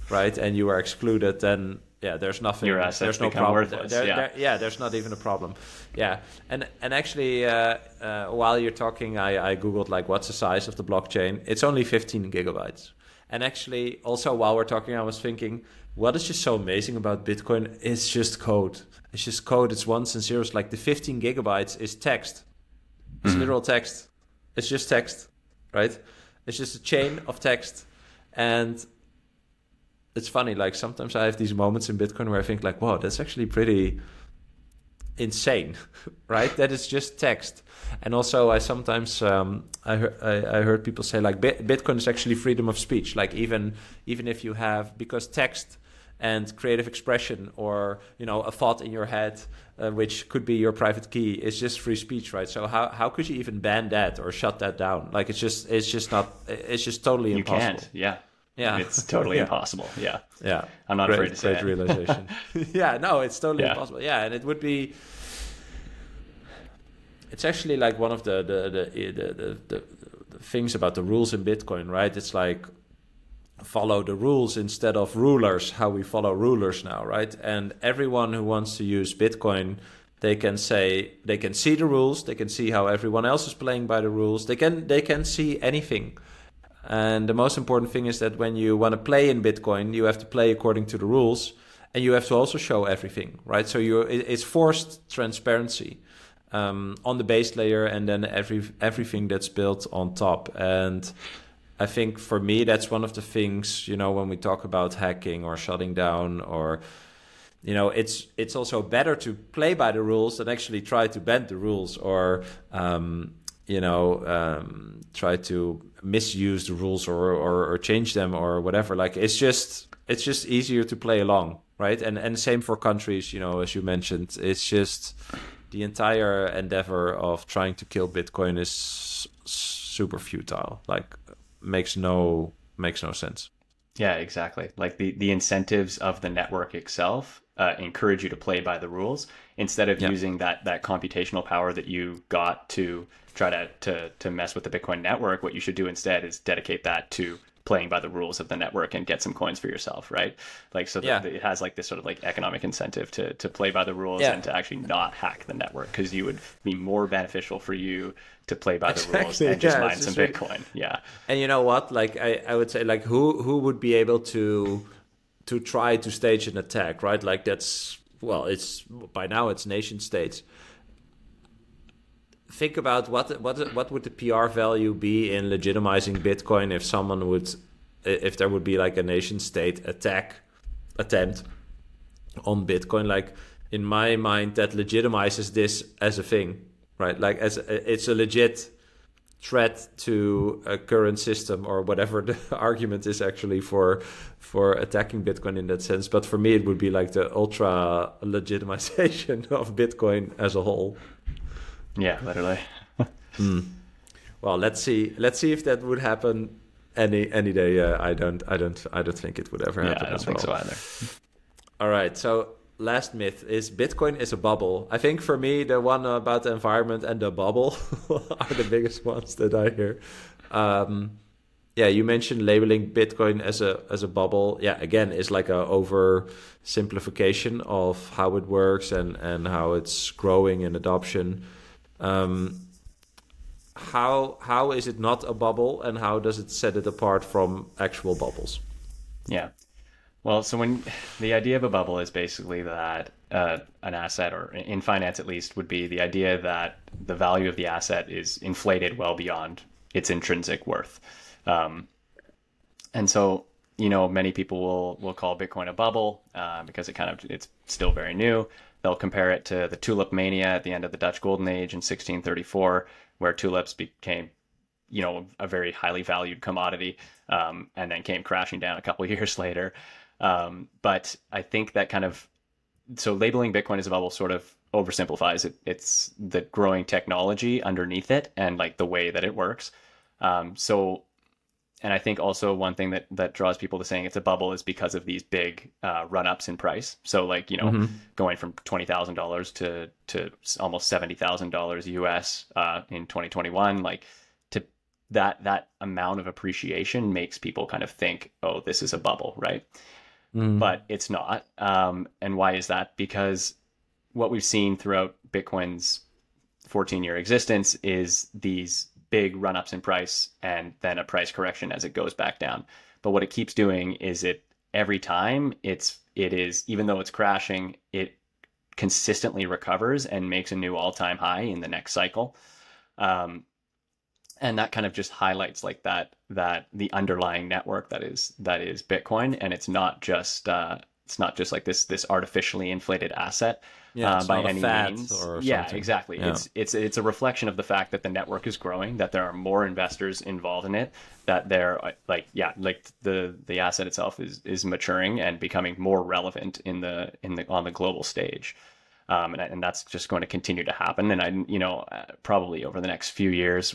right, and you are excluded, then there's nothing. Your assets become worthless. There's not even a problem. Yeah, and actually, while you're talking, I googled like what's the size of the blockchain. It's only 15 gigabytes. And actually, also while we're talking, I was thinking, what is just so amazing about Bitcoin is just code. It's just code. It's ones and zeros. Like the 15 gigabytes is text. It's literal text. It's just text, right? It's just a chain of text. And it's funny, like sometimes I have these moments in Bitcoin where I think like, wow, that's actually pretty insane, right? That is just text. And also I sometimes I heard people say like Bitcoin is actually freedom of speech. Like even if you have, because text and creative expression, or you know, a thought in your head, which could be your private key, is just free speech, right? So how could you even ban that or shut that down? Like it's just totally impossible. You can't. Yeah. It's totally impossible. Yeah. I'm not afraid to say that. Great realization. It's totally impossible. Yeah, and it would be. It's actually like one of the things about the rules in Bitcoin, right? It's like, follow the rules instead of rulers, how we follow rulers now, right? And everyone who wants to use Bitcoin They can say, they can see the rules, they can see how everyone else is playing by the rules, they can see anything. And the most important thing is that when you want to play in Bitcoin, you have to play according to the rules, and you have to also show everything, right? So it's forced transparency on the base layer, and then everything that's built on top. And I think for me, that's one of the things, you know, when we talk about hacking or shutting down, or, you know, it's also better to play by the rules than actually try to bend the rules, or try to misuse the rules or change them or whatever. Like, it's just easier to play along, right? And same for countries, you know, as you mentioned. It's just the entire endeavor of trying to kill Bitcoin is super futile. Like, makes no sense. Yeah, exactly. Like the incentives of the network itself encourage you to play by the rules instead of using that computational power that you got to try to mess with the Bitcoin network. What you should do instead is dedicate that to playing by the rules of the network and get some coins for yourself, right? Like, so that it has like this sort of like economic incentive to play by the rules and to actually not hack the network, because you would be more beneficial for you to play by the rules and just mine some Bitcoin. Yeah. And you know what? Like, I would say, like, who would be able to try to stage an attack, right? Like, that's, well, it's by now it's nation states. Think about what would the PR value be in legitimizing Bitcoin if someone if there would be like a nation state attempt on Bitcoin. Like, in my mind, that legitimizes this as a thing, right? Like, it's a legit threat to a current system or whatever the argument is actually for attacking Bitcoin in that sense. But for me, it would be like the ultra legitimization of Bitcoin as a whole. Yeah, literally. Well, let's see if that would happen any day. I don't think it would ever happen. Yeah, I don't think so either. All right. So last myth is Bitcoin is a bubble. I think for me, the one about the environment and the bubble are the biggest ones that I hear. You mentioned labeling Bitcoin as a bubble. Yeah, again, it's like a oversimplification of how it works and how it's growing in adoption. How is it not a bubble, and how does it set it apart from actual bubbles? Yeah. Well, so when the idea of a bubble is basically that an asset, or in finance at least, would be the idea that the value of the asset is inflated well beyond its intrinsic worth. And so, you know, many people will call Bitcoin a bubble because it's still very new. They'll compare it to the tulip mania at the end of the Dutch Golden Age in 1634, where tulips became, you know, a very highly valued commodity, and then came crashing down a couple of years later. But I think that so labeling Bitcoin as a bubble sort of oversimplifies it. It's the growing technology underneath it and like the way that it works. And I think also one thing that draws people to saying it's a bubble is because of these big run-ups in price. So, like, you know, going from $20,000 to almost $70,000 US in 2021, like, to that amount of appreciation makes people kind of think, oh, this is a bubble, right? But it's not. And why is that? Because what we've seen throughout Bitcoin's 14-year existence is these big run-ups in price and then a price correction as it goes back down. But what it keeps doing is every time it is, even though it's crashing, it consistently recovers and makes a new all-time high in the next cycle. And that kind of just highlights like that the underlying network that is Bitcoin, and it's not just like this artificially inflated asset. Yeah, it's by any means. Yeah, exactly. Yeah. It's a reflection of the fact that the network is growing, that there are more investors involved in it, that the asset itself is maturing and becoming more relevant on the global stage, and that's just going to continue to happen. And probably over the next few years,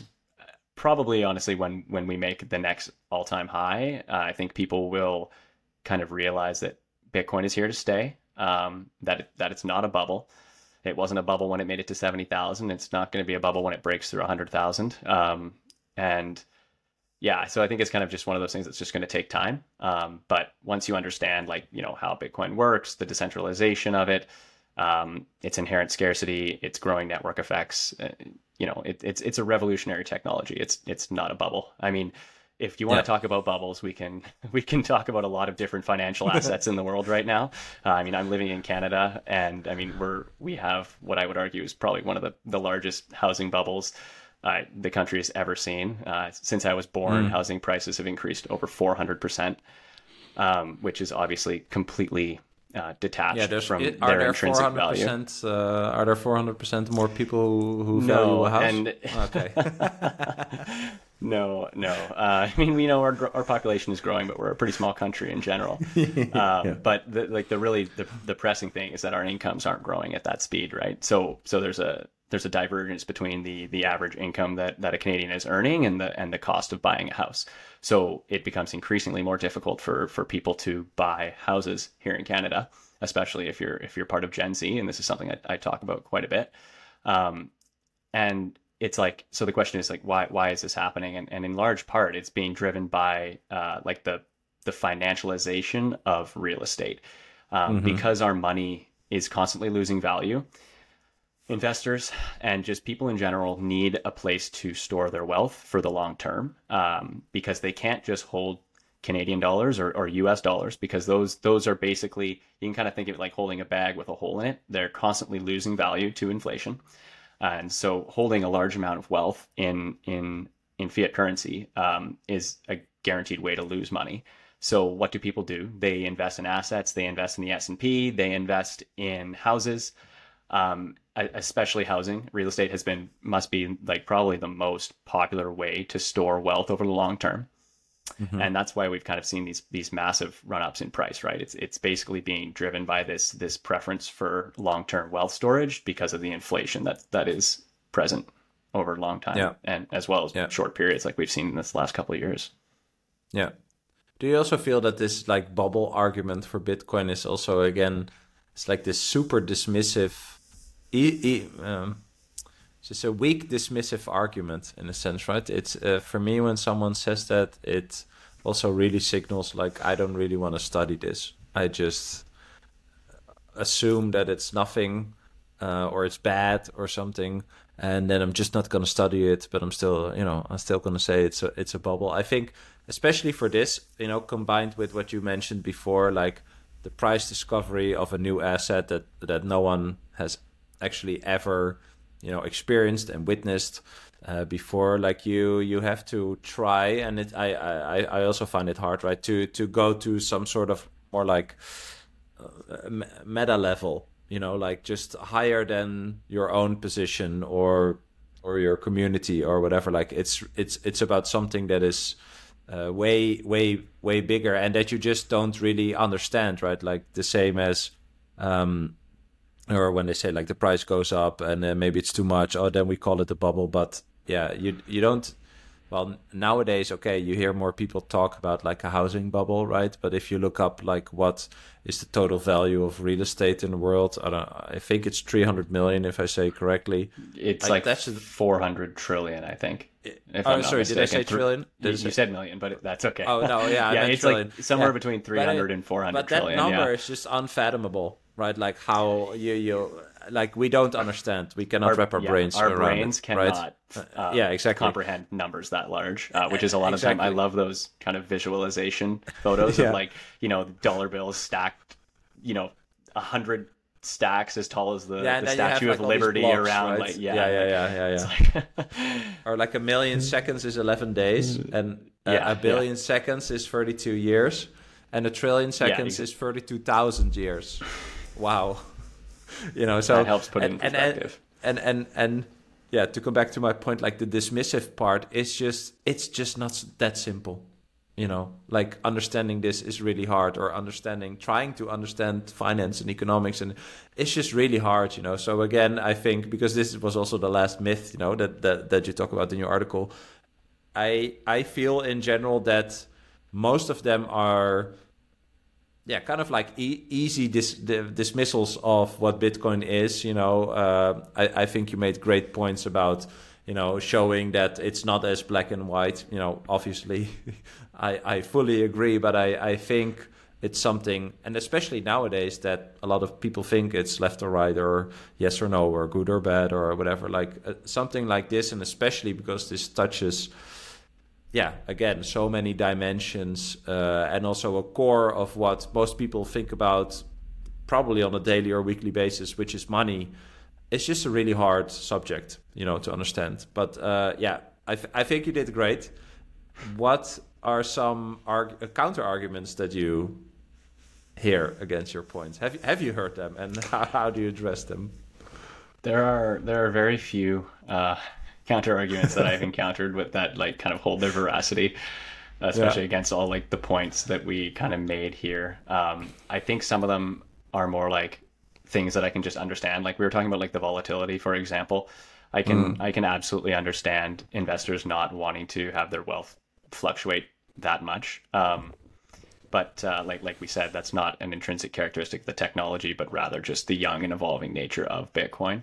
probably honestly, when we make the next all time high, I think people will kind of realize that Bitcoin is here to stay. That it's not a bubble. It wasn't a bubble when it made it to 70,000. It's not going to be a bubble when it breaks through 100,000. So I think it's kind of just one of those things that's just going to take time. But once you understand, like, you know, how Bitcoin works, the decentralization of it, its inherent scarcity, its growing network effects. You know, it's a revolutionary technology. It's not a bubble. I mean, if you want to talk about bubbles, we can talk about a lot of different financial assets in the world right now. I mean, I'm living in Canada, and I mean, we have what I would argue is probably one of the largest housing bubbles the country has ever seen. Since I was born, housing prices have increased over 400%, which is obviously completely detached from their intrinsic value. Are there 400% more people who value a house? Okay. No. I mean, we know our population is growing, but we're a pretty small country in general. But the pressing thing is that our incomes aren't growing at that speed, right? So there's a divergence between the average income that a Canadian is earning and the cost of buying a house. So it becomes increasingly more difficult for people to buy houses here in Canada, especially if you're part of Gen Z, and this is something I talk about quite a bit. And it's like, so the question is like, why is this happening? And in large part, it's being driven by the financialization of real estate, because our money is constantly losing value. Investors and just people in general need a place to store their wealth for the long term, because they can't just hold Canadian dollars or US dollars, because those are basically, you can kind of think of it like holding a bag with a hole in it. They're constantly losing value to inflation. And so holding a large amount of wealth in fiat currency is a guaranteed way to lose money. So what do people do? They invest in assets, they invest in the S&P, they invest in houses, especially housing. Real estate must be like probably the most popular way to store wealth over the long term. Mm-hmm. And that's why we've kind of seen these massive run-ups in price, right? It's basically being driven by this preference for long-term wealth storage because of the inflation that is present over a long time, and as well as short periods, like we've seen in this last couple of years. Yeah. Do you also feel that this like bubble argument for Bitcoin is also, again, it's like this super dismissive, it's just a weak dismissive argument in a sense, right? It's for me, when someone says that, it also really signals like, I don't really want to study this. I just assume that it's nothing or it's bad or something. And then I'm just not going to study it, but I'm still going to say it's a bubble. I think especially for this, combined with what you mentioned before, like the price discovery of a new asset that no one has actually ever experienced and witnessed before, like you have to try, and I also find it hard, right, to go to some sort of more like meta level, like just higher than your own position or your community or whatever. Like it's about something that is way bigger and that you just don't really understand, right? Like the same as or when they say like the price goes up and then maybe it's too much, then we call it a bubble. But yeah, you don't. Well, nowadays, okay, you hear more people talk about like a housing bubble, right? But if you look up like what is the total value of real estate in the world, I think it's 300 million, if I say correctly. It's like that's 400 trillion, I think. Did I say trillion? You said million, but that's okay. Oh, no, yeah. Yeah, it's trillion. Like somewhere between 300 and 400 trillion. But that number is just unfathomable. Right, like how you like we don't understand. We cannot wrap our brains around it. Our brains cannot comprehend numbers that large, which is a lot of time. I love those kind of visualization photos of like, dollar bills stacked, 100 stacks as tall as the Statue of Liberty around. Right? Like, or like a million seconds is 11 days, and a billion seconds is 32 years, and a trillion seconds is 32,000 years. Wow. So that helps put it in perspective. And yeah, to come back to my point, like the dismissive part is just, it's just not that simple. Like understanding this is really hard, or trying to understand finance and economics, and it's just really hard, So again, I think because this was also the last myth, that you talk about in your article, I feel in general that most of them are kind of like easy dismissals of what Bitcoin is. I think you made great points about, showing that it's not as black and white. Obviously, I fully agree, but I think it's something, and especially nowadays, that a lot of people think it's left or right, or yes or no, or good or bad, or whatever, like something like this. And especially because this touches, again, so many dimensions, and also a core of what most people think about probably on a daily or weekly basis, which is money. It's just a really hard subject, you know, to understand. But I think you did great. What are some counter arguments that you hear against your points? Have you heard them, and how do you address them? There are very few counter arguments that I've encountered with that, like, kind of hold their veracity, especially against all, like, the points that we kind of made here. I think some of them are more like things that I can just understand. Like we were talking about, like the volatility, for example. I can absolutely understand investors not wanting to have their wealth fluctuate that much, but like we said, that's not an intrinsic characteristic of the technology, but rather just the young and evolving nature of Bitcoin.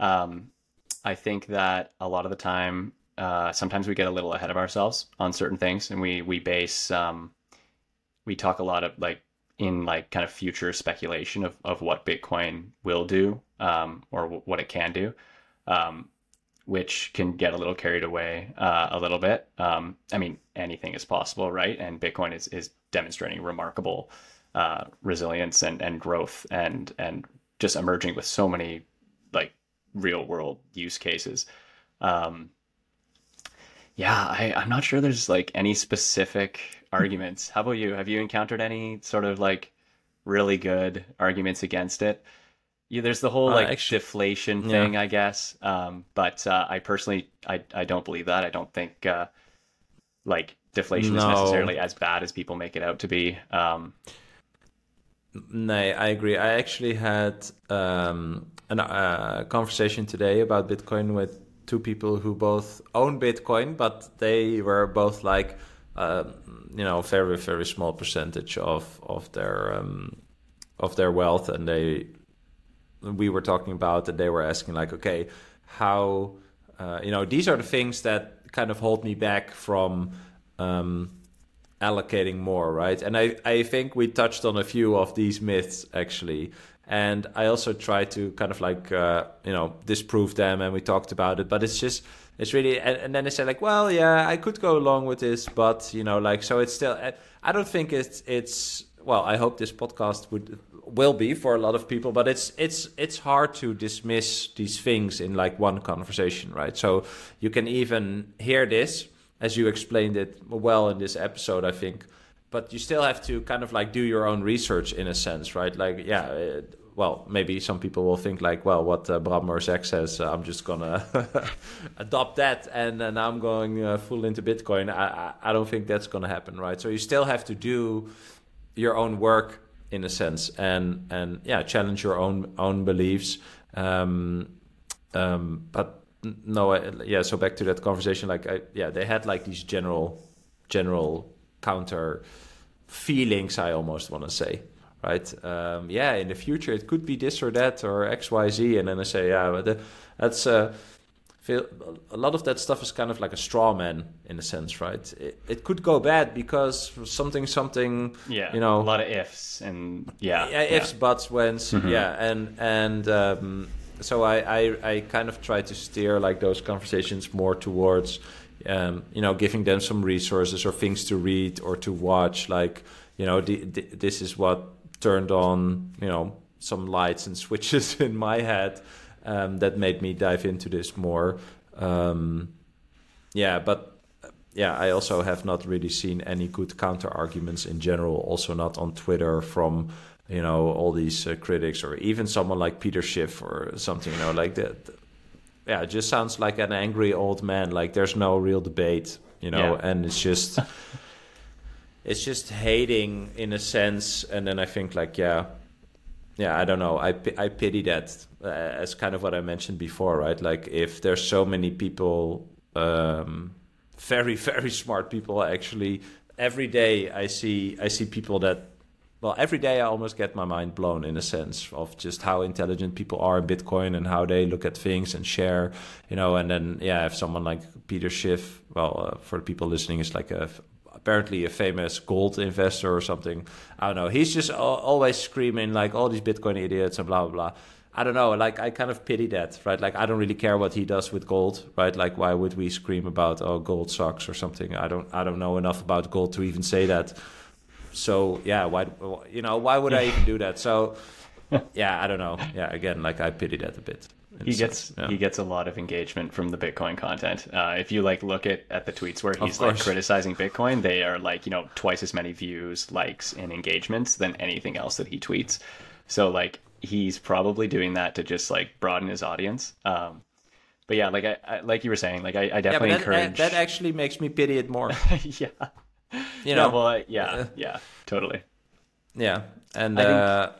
I think that a lot of the time, sometimes we get a little ahead of ourselves on certain things, and we talk a lot of, like, in, like, kind of future speculation of what Bitcoin will do, or what it can do, which can get a little carried away a little bit. I mean, anything is possible, right? And Bitcoin is demonstrating remarkable resilience and growth and just emerging with so many, like, real world use cases. I'm not sure there's, like, any specific arguments. How about you? Have you encountered any sort of, like, really good arguments against it? Yeah, there's the whole deflation thing, I guess. But I personally, I don't believe that. I don't think deflation is necessarily as bad as people make it out to be. No, I agree. I actually had a conversation today about Bitcoin with two people who both own Bitcoin, but they were both like, very, very small percentage of their wealth, and we were talking about that. They were asking, like, okay, how, these are the things that kind of hold me back from allocating more, right? And I think we touched on a few of these myths, actually. And I also tried to kind of disprove them, and we talked about it. But it's just, it's really, and then they said, like, well, yeah, I could go along with this, but, so it's still, I don't think it's, well, I hope this podcast will be for a lot of people, but it's hard to dismiss these things in, like, one conversation, right? So you can even hear this as you explained it well in this episode, I think, but you still have to kind of, like, do your own research in a sense, right? Like, maybe some people will think, like, well, what Bram or Zach says, I'm just gonna adopt that, and now I'm going full into Bitcoin. I don't think that's gonna happen, right? So you still have to do your own work in a sense, and challenge your own beliefs. So back to that conversation, they had, like, these general counter feelings, I almost want to say, right? In the future it could be this or that or X, Y, Z, and then I say, that's a lot of that stuff is kind of like a straw man in a sense, right? It could go bad because something, a lot of ifs and ifs, buts, whens, so I kind of try to steer, like, those conversations more towards, giving them some resources or things to read or to watch, like, this is what turned on, some lights and switches in my head. That made me dive into this more. I also have not really seen any good counter arguments in general, also not on Twitter from, all these critics, or even someone like Peter Schiff or something, like that. Yeah, it just sounds like an angry old man, like there's no real debate, and it's just it's just hating in a sense. And then I think, like, I don't know. I pity that, as kind of what I mentioned before, right? Like, if there's so many people, very, very smart people, actually, every day I see people that, well, every day I almost get my mind blown in a sense of just how intelligent people are in Bitcoin and how they look at things and share, and then, if someone like Peter Schiff, well, for the people listening, is like a apparently a famous gold investor or something. I don't know. He's just always screaming like all these Bitcoin idiots and blah, blah, blah. I don't know. Like, I kind of pity that, right? Like, I don't really care what he does with gold, right? Like, why would we scream about, oh, gold sucks or something? I don't know enough about gold to even say that. So yeah, why would I even do that? So yeah, I don't know. Yeah, again, like I pity that a bit. He gets a lot of engagement from the Bitcoin content. If you like look at the tweets where he's like criticizing Bitcoin, they are like, you know, twice as many views, likes, and engagements than anything else that he tweets. So like he's probably doing that to just like broaden his audience. But yeah, like I like you were saying, like I definitely encourage. That actually makes me pity it more. Yeah. You know, yeah, totally. Yeah. And No,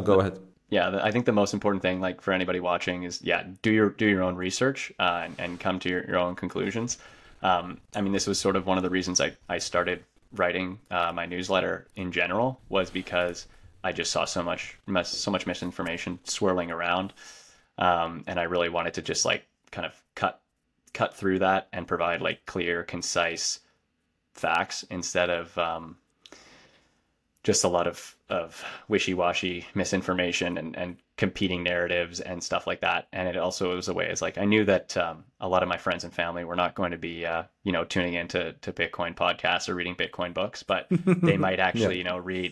go ahead. Yeah, I think the most important thing, like for anybody watching, is do your own research and come to your own conclusions. I mean, this was sort of one of the reasons I started writing my newsletter in general, was because I just saw so much misinformation swirling around, and I really wanted to just like kind of cut through that and provide like clear, concise facts instead of just a lot of wishy-washy misinformation and competing narratives and stuff like that. And it also was a way, it's like I knew that a lot of my friends and family were not going to be tuning into Bitcoin podcasts or reading Bitcoin books, but they might actually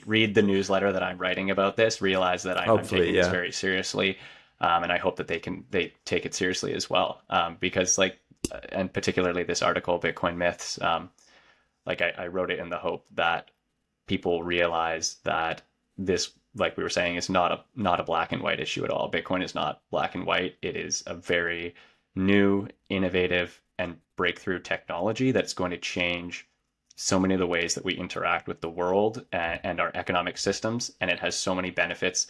read the newsletter that I'm writing about this, realize that I'm taking this very seriously, and I hope that they take it seriously as well, because like, and particularly this article, Bitcoin Myths, like I wrote it in the hope that people realize that this, like we were saying, is not a black and white issue at all. Bitcoin is not black and white. It is a very new, innovative, and breakthrough technology that's going to change so many of the ways that we interact with the world and our economic systems. And it has so many benefits,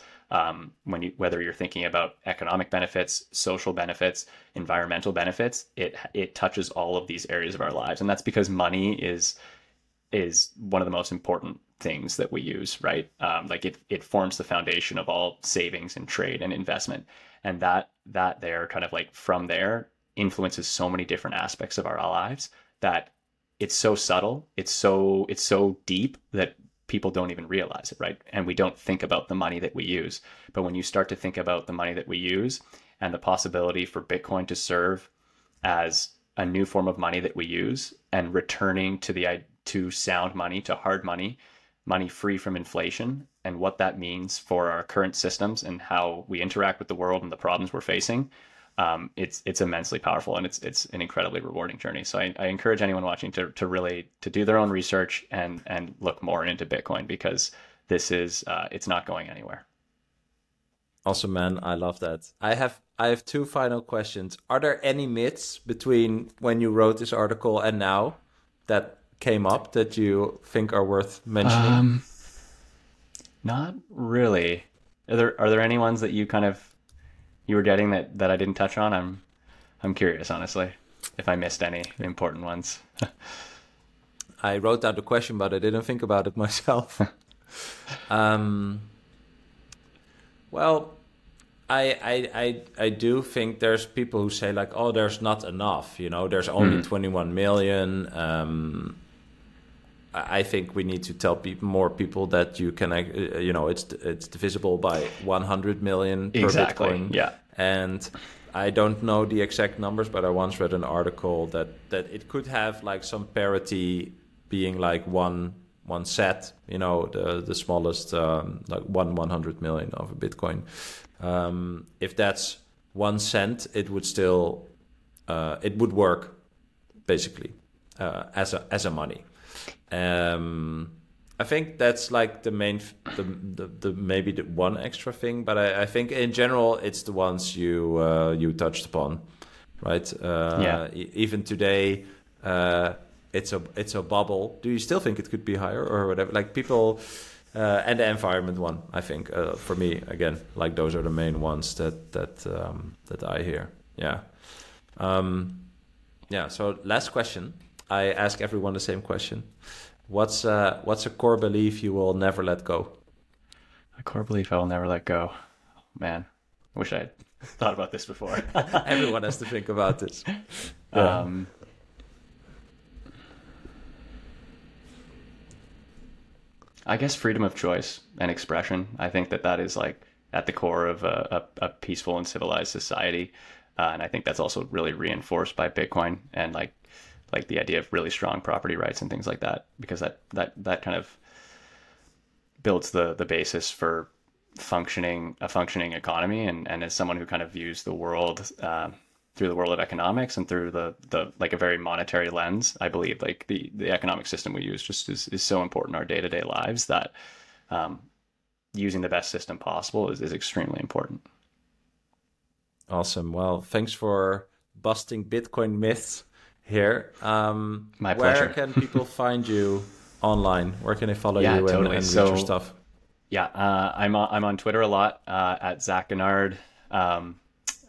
whether you're thinking about economic benefits, social benefits, environmental benefits, it touches all of these areas of our lives. And that's because money is one of the most important things that we use, right? Like it forms the foundation of all savings and trade and investment. And that there kind of like from there influences so many different aspects of our lives that it's so subtle, it's so deep that people don't even realize it, right? And we don't think about the money that we use. But when you start to think about the money that we use and the possibility for Bitcoin to serve as a new form of money that we use and returning to sound money, to hard money, money free from inflation, and what that means for our current systems and how we interact with the world and the problems we're facing, it's immensely powerful, and it's an incredibly rewarding journey. So I encourage anyone watching to really do their own research and look more into Bitcoin, because this is it's not going anywhere. Awesome, man. I love that. I have two final questions. Are there any myths between when you wrote this article and now that came up that you think are worth mentioning? Not really. Are there any ones that you kind of you were getting that I didn't touch on? I'm curious, honestly, if I missed any important ones. I wrote down the question, but I didn't think about it myself. Well, I do think there's people who say like, oh, there's not enough, you know, there's only 21 million. I think we need to tell more people that you can, you know, it's divisible by 100 million per Bitcoin. Yeah. And I don't know the exact numbers, but I once read an article that it could have like some parity being like one set, you know, the smallest, like 1/100 million of a Bitcoin. If that's 1 cent, it would still, it would work basically as a money. I think that's like the main, the maybe the one extra thing, but I think in general it's the ones you touched upon, right? Even today, it's a bubble. Do you still think it could be higher or whatever? Like people, and the environment one, I think for me again, like those are the main ones that I hear. Yeah, yeah. So last question. I ask everyone the same question. What's a core belief you will never let go? A core belief I will never let go. Oh, man, I wish I had thought about this before. Everyone has to think about this. Yeah. I guess freedom of choice and expression. I think that that is like at the core of a peaceful and civilized society. And I think that's also really reinforced by Bitcoin and like the idea of really strong property rights and things like that, because that kind of builds the basis for a functioning economy. And as someone who kind of views the world through the world of economics and through the like a very monetary lens, I believe like the economic system we use just is so important in our day-to-day lives that using the best system possible is extremely important. Awesome. Well, thanks for busting Bitcoin myths here. My pleasure. Where can people find you online? Where can they follow you and read your stuff? Yeah, I'm on Twitter a lot at Zach Guignard,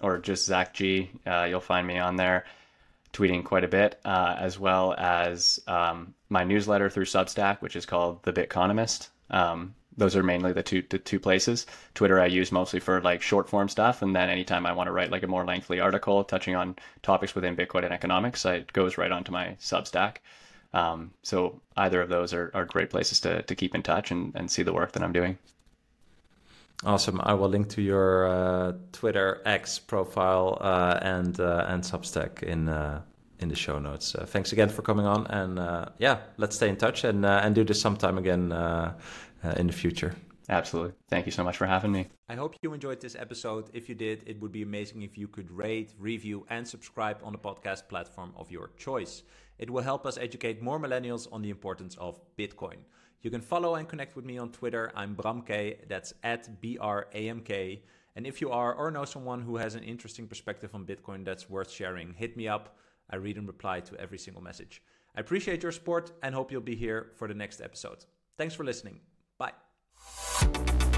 or just Zach G. You'll find me on there tweeting quite a bit, as well as my newsletter through Substack, which is called The Bitconomist. Those are mainly the two places. Twitter I use mostly for like short form stuff, and then anytime I want to write like a more lengthy article touching on topics within Bitcoin and economics, it goes right onto my Substack. So either of those are great places to keep in touch and see the work that I'm doing. Awesome. I will link to your Twitter X profile and Substack in the show notes. Thanks again for coming on, and let's stay in touch and do this sometime again in the future. Absolutely. Thank you so much for having me. I hope you enjoyed this episode. If you did, it would be amazing if you could rate, review, and subscribe on the podcast platform of your choice. It will help us educate more millennials on the importance of Bitcoin. You can follow and connect with me on Twitter. I'm Bram K. That's at BRAMK. And if you are or know someone who has an interesting perspective on Bitcoin that's worth sharing, hit me up. I read and reply to every single message. I appreciate your support and hope you'll be here for the next episode. Thanks for listening. Bye.